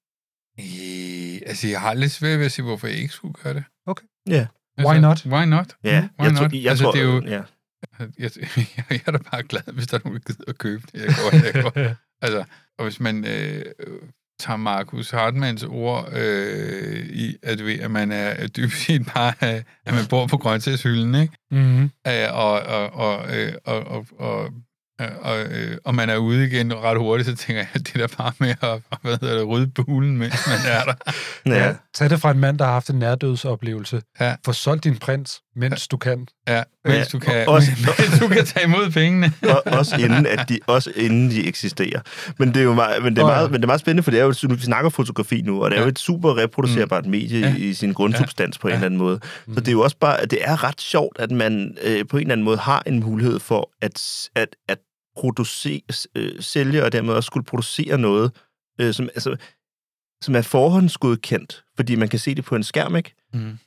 jeg har lidt svært ved at sige, hvorfor jeg ikke skulle gøre det. Okay. Yeah. Altså, why not? Yeah. Jeg er da bare glad, hvis der er nogen, der gider at købe det. Jeg går. Altså, og hvis man tager Markus Hartmanns ord i, at man er dybest set bare, at man bor på grøntsagshylden, ikke? Og man er ude igen ret hurtigt, så tænker jeg, at det der bare med at rydde bulen, mens man er der. Ja. Tag det fra en mand, der har haft en nærdødsoplevelse. Ja. Få solgt din prins, mens du kan. Ja, mens du kan. Også, mens du kan tage imod pengene. Også inden de eksisterer. Men det er jo meget, men det er meget spændende, for det er jo, vi snakker fotografi nu, og det er jo et super reproducerbart medie i sin grundsubstans på en eller anden måde. Så det er jo også bare, det er ret sjovt, at man på en eller anden måde har en mulighed for at producere, sælge, og dermed også skulle producere noget, som er forhåndsgodkendt, fordi man kan se det på en skærm, ikke?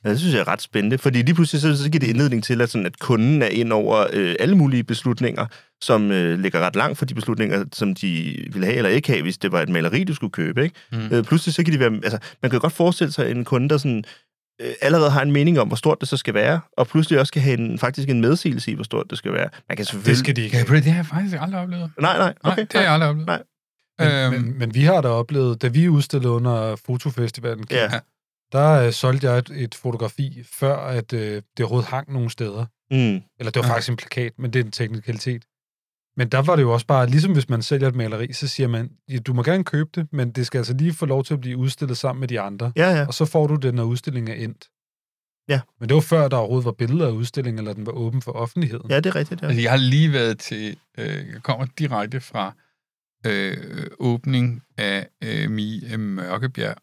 Ja, det synes jeg er ret spændende, fordi lige pludselig så giver det indledning til, at kunden er ind over alle mulige beslutninger, som ligger ret langt for de beslutninger, som de ville have eller ikke have, hvis det var et maleri, du skulle købe, ikke? Pludselig så kan de være... Altså, man kan godt forestille sig en kunde, der sådan... allerede har en mening om, hvor stort det så skal være, og pludselig også kan have en medsigelse i, hvor stort det skal være. Man kan selvfølgelig... Det skal de ikke. Ja, det har jeg faktisk aldrig oplevet. Nej. Okay. Nej, det har jeg aldrig oplevet. Nej. Men vi har da oplevet, da vi udstillede under fotofestivalen, der solgte jeg et fotografi, før at det rød hang nogle steder. Eller det var faktisk en plakat, men det er en teknikalitet. Men der var det jo også bare, ligesom hvis man sælger et maleri, så siger man, ja, du må gerne købe det, men det skal altså lige få lov til at blive udstillet sammen med de andre. Ja. Og så får du det, når udstillingen er endt. Ja. Men det var før, der overhovedet var billeder af udstillingen, eller den var åben for offentligheden. Ja, det er rigtigt. Ja. Altså, jeg har lige været til, jeg kommer direkte fra åbning af Mie Mørkebjerg,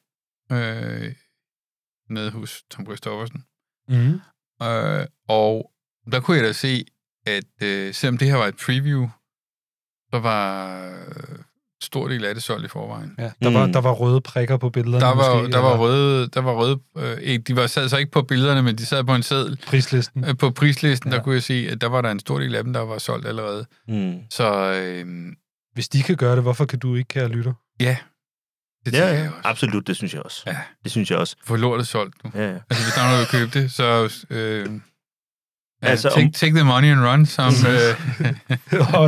nede hos Tom Christoffersen. Og der kunne jeg da se, at selvom det her var et preview, så var stor del af det solgt i forvejen. Ja, der var røde prikker på billederne. Der var røde. De var sad så ikke på billederne, men de sad på en seddel. Prislisten. På prislisten der kunne jeg se, at der var der en stor del af dem, der var solgt allerede. Så hvis de kan gøre det, hvorfor kan du ikke, kære lytter? Ja. Det absolut, det synes jeg også. Ja. Det synes jeg også. For lortet solgt nu. Ja. Altså hvis der er nogen, der vil købe det, så Altså, take the money and run, som...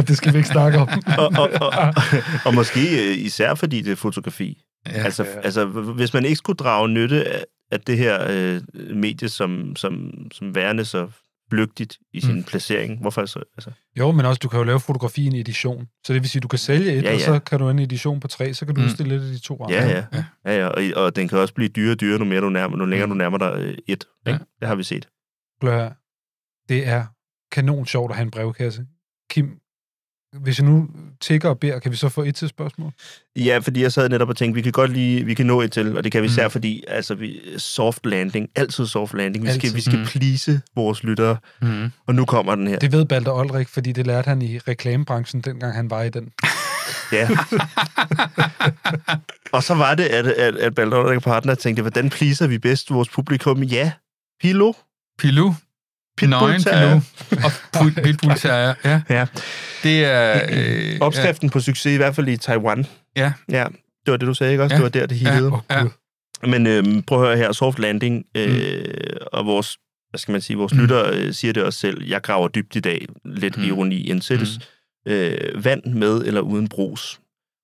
det skal vi ikke snakke om. og måske især fordi det er fotografi. Ja, altså, hvis man ikke skulle drage nytte af det her medie, som værende så flygtigt i sin placering, hvorfor så? Altså? Jo, men også, du kan jo lave fotografi i en edition. Så det vil sige, du kan sælge et, ja, ja. Og så kan du en edition på 3, så kan du udstille lidt af de 2 andre. Ja. Og den kan også blive dyrere og dyrere, nu længere du nærmer dig 1. Ja. Det har vi set. Blør. Det er kanon sjovt at have en brevkasse. Kim, hvis jeg nu tigger og beder, kan vi så få et til spørgsmål? Ja, fordi jeg sad netop og tænkte, vi kan nå et til, og det kan vi især, fordi altså, soft landing, vi skal please vores lyttere, og nu kommer den her. Det ved Balder Olrik, fordi det lærte han i reklamebranchen, dengang han var i den. Ja. Og så var det, at Balder Olrik og partner tænkte, hvordan pleaser vi bedst vores publikum? Ja, Pilou. Pitbullterrier. Og pitbullterrier, ja. Det er... opskriften på succes, i hvert fald i Taiwan. Ja. Ja, det var det, du sagde, ikke også? Ja. Det var der, det hittede. Ja. Men prøv at høre her, soft landing, og vores, hvad skal man sige, vores lytter siger det også selv, jeg graver dybt i dag, lidt ironi indsættes, vand med eller uden brus.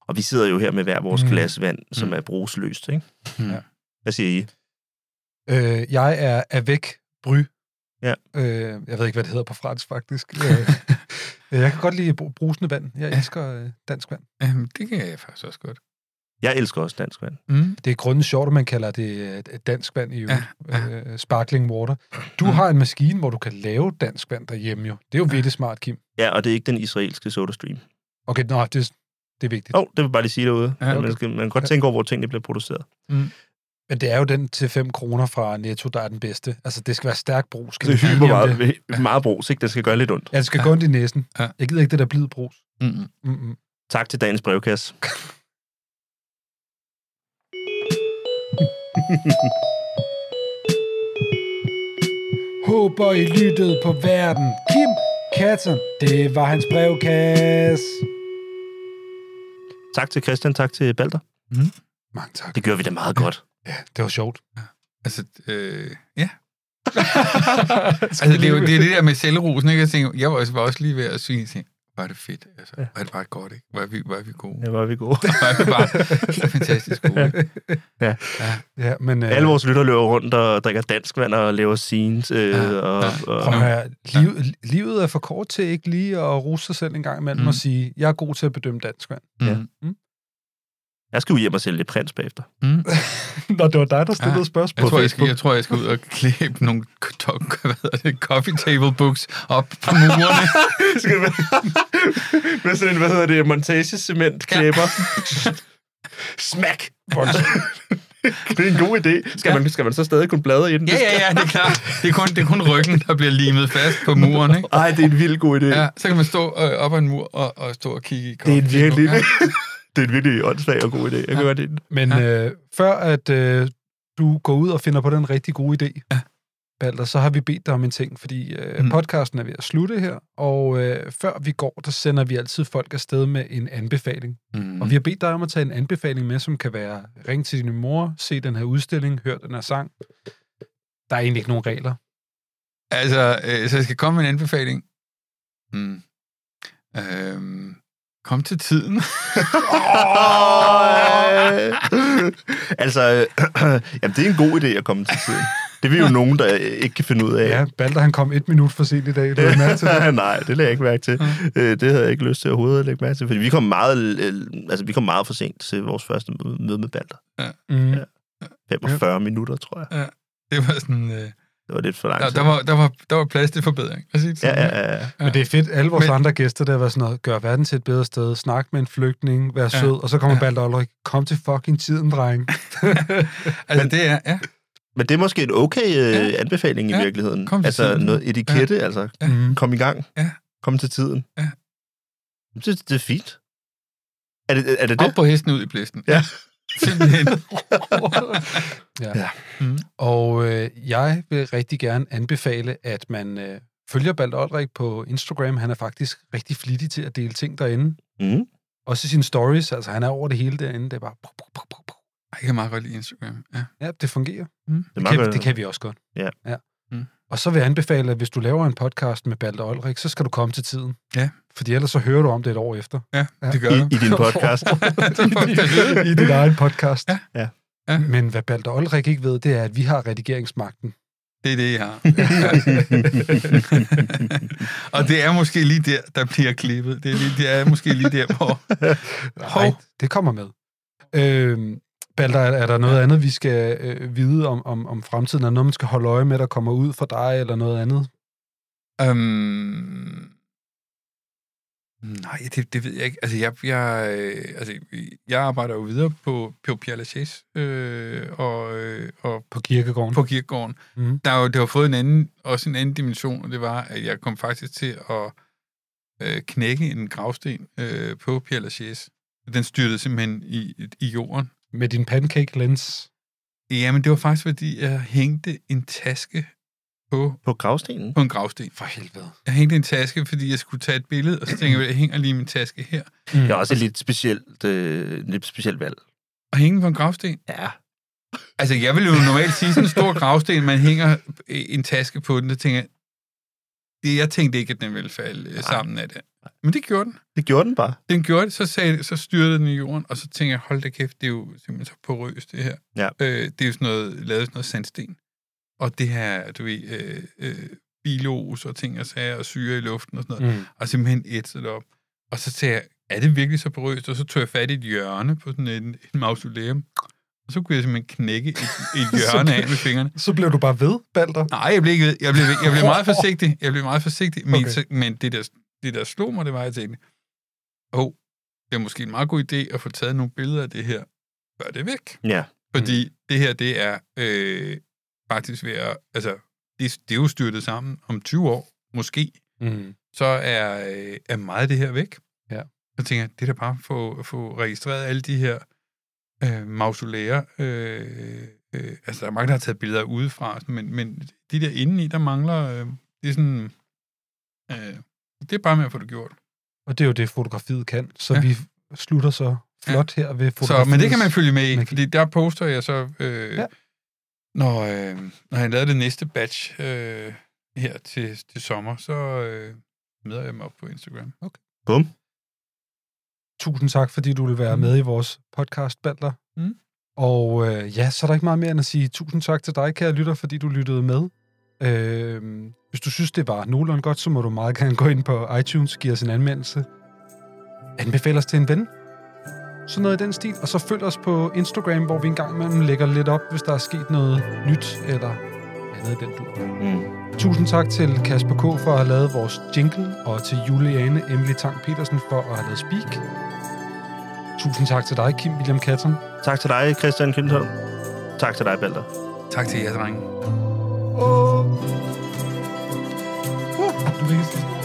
Og vi sidder jo her med hver vores glas vand, som er brusløst, ikke? Ja. Hvad siger I? Jeg er avec bry. Ja. Jeg ved ikke, hvad det hedder på fransk, faktisk. Jeg kan godt lide brusende vand. Jeg elsker dansk vand. Jamen, det kan jeg faktisk også godt. Jeg elsker også dansk vand. Det er grunden sjovt, at man kalder det dansk vand i sparkling water. Du har en maskine, hvor du kan lave dansk vand derhjemme, jo. Det er jo virkelig smart, Kim. Ja, og det er ikke den israelske SodaStream. Okay, nej, det er vigtigt. Det vil bare lige sige derude. Ja, okay. Man kan godt tænke over, hvor tingene bliver produceret. Men det er jo den til 5 kroner fra Netto, der er den bedste. Altså, det skal være stærk brus. Det er meget brus, ikke? Det skal gøre lidt ondt. Ja, det skal gå ondt i næsen. Ja. Jeg gider ikke det der blid brus. Tak til dagens brevkasse. Håber I lyttede på verden. Kim Kattern, det var hans brevkasse. Tak til Christian, tak til Balder. Mange tak. Det gør vi da meget godt. Ja, det var sjovt. Altså, ja. Altså, det er det der med selvrosen, ikke? Jeg tænkte, jeg var også lige ved at synes, var det fedt, altså. Ja. Var det bare godt, ikke? Var vi gode? Ja, var vi gode. Var vi bare helt fantastisk gode, ja. Men, alle vores lytter løber rundt og drikker dansk vand og laver scenes. Livet er for kort til ikke lige at rose sig selv en gang imellem og sige, jeg er god til at bedømme dansk vand. Jeg skal jo hjem og sælge lidt prins bagefter. Nå, det var dig, der stillede spørgsmål. Jeg tror, jeg skal ud og klæbe nogle coffee table books op på murerne. Med sådan en, montagecementklæber. Smack! Det er en god idé. Skal man så stadig kunne bladre i den? Ja, det er klart. Det er kun ryggen, der bliver limet fast på muren, ikke? Ej, det er en vild god idé. Ja, så kan man stå op ad en mur og stå og kigge i coffee. Det er en virkelig idé. Det er en virkelig åndssvag og god idé. Jeg gør det. Men før at du går ud og finder på den rigtig gode idé, Balder, så har vi bedt dig om en ting, fordi podcasten er ved at slutte her, og før vi går, der sender vi altid folk afsted med en anbefaling. Og vi har bedt dig om at tage en anbefaling med, som kan være, ring til din mor, se den her udstilling, hør den her sang. Der er egentlig ikke nogen regler. Altså, så jeg skal komme med en anbefaling. Kom til tiden. Jamen, det er en god idé at komme til tiden. Det er jo nogen, der ikke kan finde ud af. Ja, Balder, han kom 1 minut for sent i dag. Det var mærke til det. Nej, det lagde jeg ikke mærke til. Det havde jeg ikke lyst til overhovedet at lægge mærke til, fordi vi kom meget for sent til vores første møde med Balder. 45 minutter, tror jeg. Ja. Det var sådan... Det var lidt for langt. Der var plads til forbedring. Ja. Men det er fedt. Alle vores andre gæster, der var sådan noget, gør verden til et bedre sted, snak med en flygtning, vær sød, og så kommer Balder Olrik, kom til fucking tiden, dreng. Men det er måske en okay anbefaling i virkeligheden. Altså tiden. Noget etikette, kom i gang. Ja. Kom til tiden. Ja. Det er fint. Er det op på hesten, ud i blæsten. Ja. Og jeg vil rigtig gerne anbefale, at man følger Balder Olrik på Instagram. Han er faktisk rigtig flittig til at dele ting derinde. Også i sine stories. Altså, han er over det hele derinde. Det er bare... Jeg kan meget godt lide Instagram. Ja, det fungerer. Det kan vi også godt. Ja. Og så vil jeg anbefale, at hvis du laver en podcast med Balder Olrik, så skal du komme til tiden. Ja. Fordi ellers så hører du om det et år efter. Ja, det gør du. I din podcast. I din egen podcast. Ja. Ja. Ja. Men hvad Balder Olrik ikke ved, det er, at vi har redigeringsmagten. Det er det, jeg har. Og det er måske lige der bliver klippet. Det er måske lige der, hvor... Nej, det kommer med. Balder, er der noget andet, vi skal vide om fremtiden? Er noget, man skal holde øje med, der kommer ud for dig, eller noget andet? Nej, det ved jeg ikke. Altså, jeg arbejder jo videre på Père Lachaise og på kirkegården. På kirkegården. Mm. Det har fået en anden dimension, og det var, at jeg kom faktisk til at knække en gravsten på Père Lachaise. Den styrtede simpelthen i jorden. Med din pancake lens? Jamen, det var faktisk, fordi jeg hængte en taske på gravstenen? På en gravsten. For helvede. Jeg hængte en taske, fordi jeg skulle tage et billede, og så tænkte jeg, jeg hænger lige min taske her. Mm. Det er også et lidt specielt valg. At hænge på en gravsten? Ja. Altså, jeg ville jo normalt sige, sådan en stor gravsten, man hænger en taske på den, så tænker jeg, jeg tænkte ikke, at den ville falde sammen af det. Men det gjorde den. Det gjorde den bare. Den gjorde det, så styrtede den i jorden, og så tænkte jeg, hold da kæft, det er jo simpelthen så porøst, det her. Ja. Det er jo lavet sådan noget sandsten. Og det her, du ved, bilos og ting og sager, og syre i luften og sådan noget, og simpelthen ætset op. Og så sagde jeg, er det virkelig så porøst? Og så tog jeg fat i et hjørne på sådan en mausoleum, og så kunne jeg simpelthen knække et hjørne af med fingrene. Så blev du bare ved, Balder? Nej, jeg blev ikke ved. Jeg blev meget forsigtig. Men, okay. Men det der slog mig, det var, jeg tænkte, det er måske en meget god idé at få taget nogle billeder af det her. Gør det væk. Ja. Fordi det her, det er... faktisk ved at, altså, det er jo styrtet sammen om 20 år, måske, så er meget det her væk. Ja. Så tænker jeg, det er da bare at få registreret alle de her mausolæer. Altså, der er mange, der har taget billeder udefra, men de der indeni, der mangler, det er sådan, det er bare med at få det gjort. Og det er jo det, fotografiet kan, så ja. Vi slutter så flot her ved fotografiet. Så, men det kan man følge med i, fordi der poster jeg så... Når jeg lavede det næste batch her til sommer, så møder jeg mig op på Instagram. Okay. Bum. Tusind tak, fordi du vil være med i vores podcast, Balder. Og så er der ikke meget mere end at sige tusind tak til dig, kære lytter, fordi du lyttede med. Hvis du synes, det var nogenlunde godt, så må du meget gerne gå ind på iTunes, give os en anmeldelse. Anbefale os til en ven. Sådan noget i den stil. Og så følg os på Instagram, hvor vi en gang imellem lægger lidt op, hvis der er sket noget nyt eller andet i den dur. Tusind tak til Kasper K. for at have lavet vores jingle, og til Juliane Emily Tang-Petersen for at have lavet Speak. Tusind tak til dig, Kim William Kattern. Tak til dig, Christian Klintholm. Tak til dig, Balder. Tak til jer, drenge. Du vil ikke sige.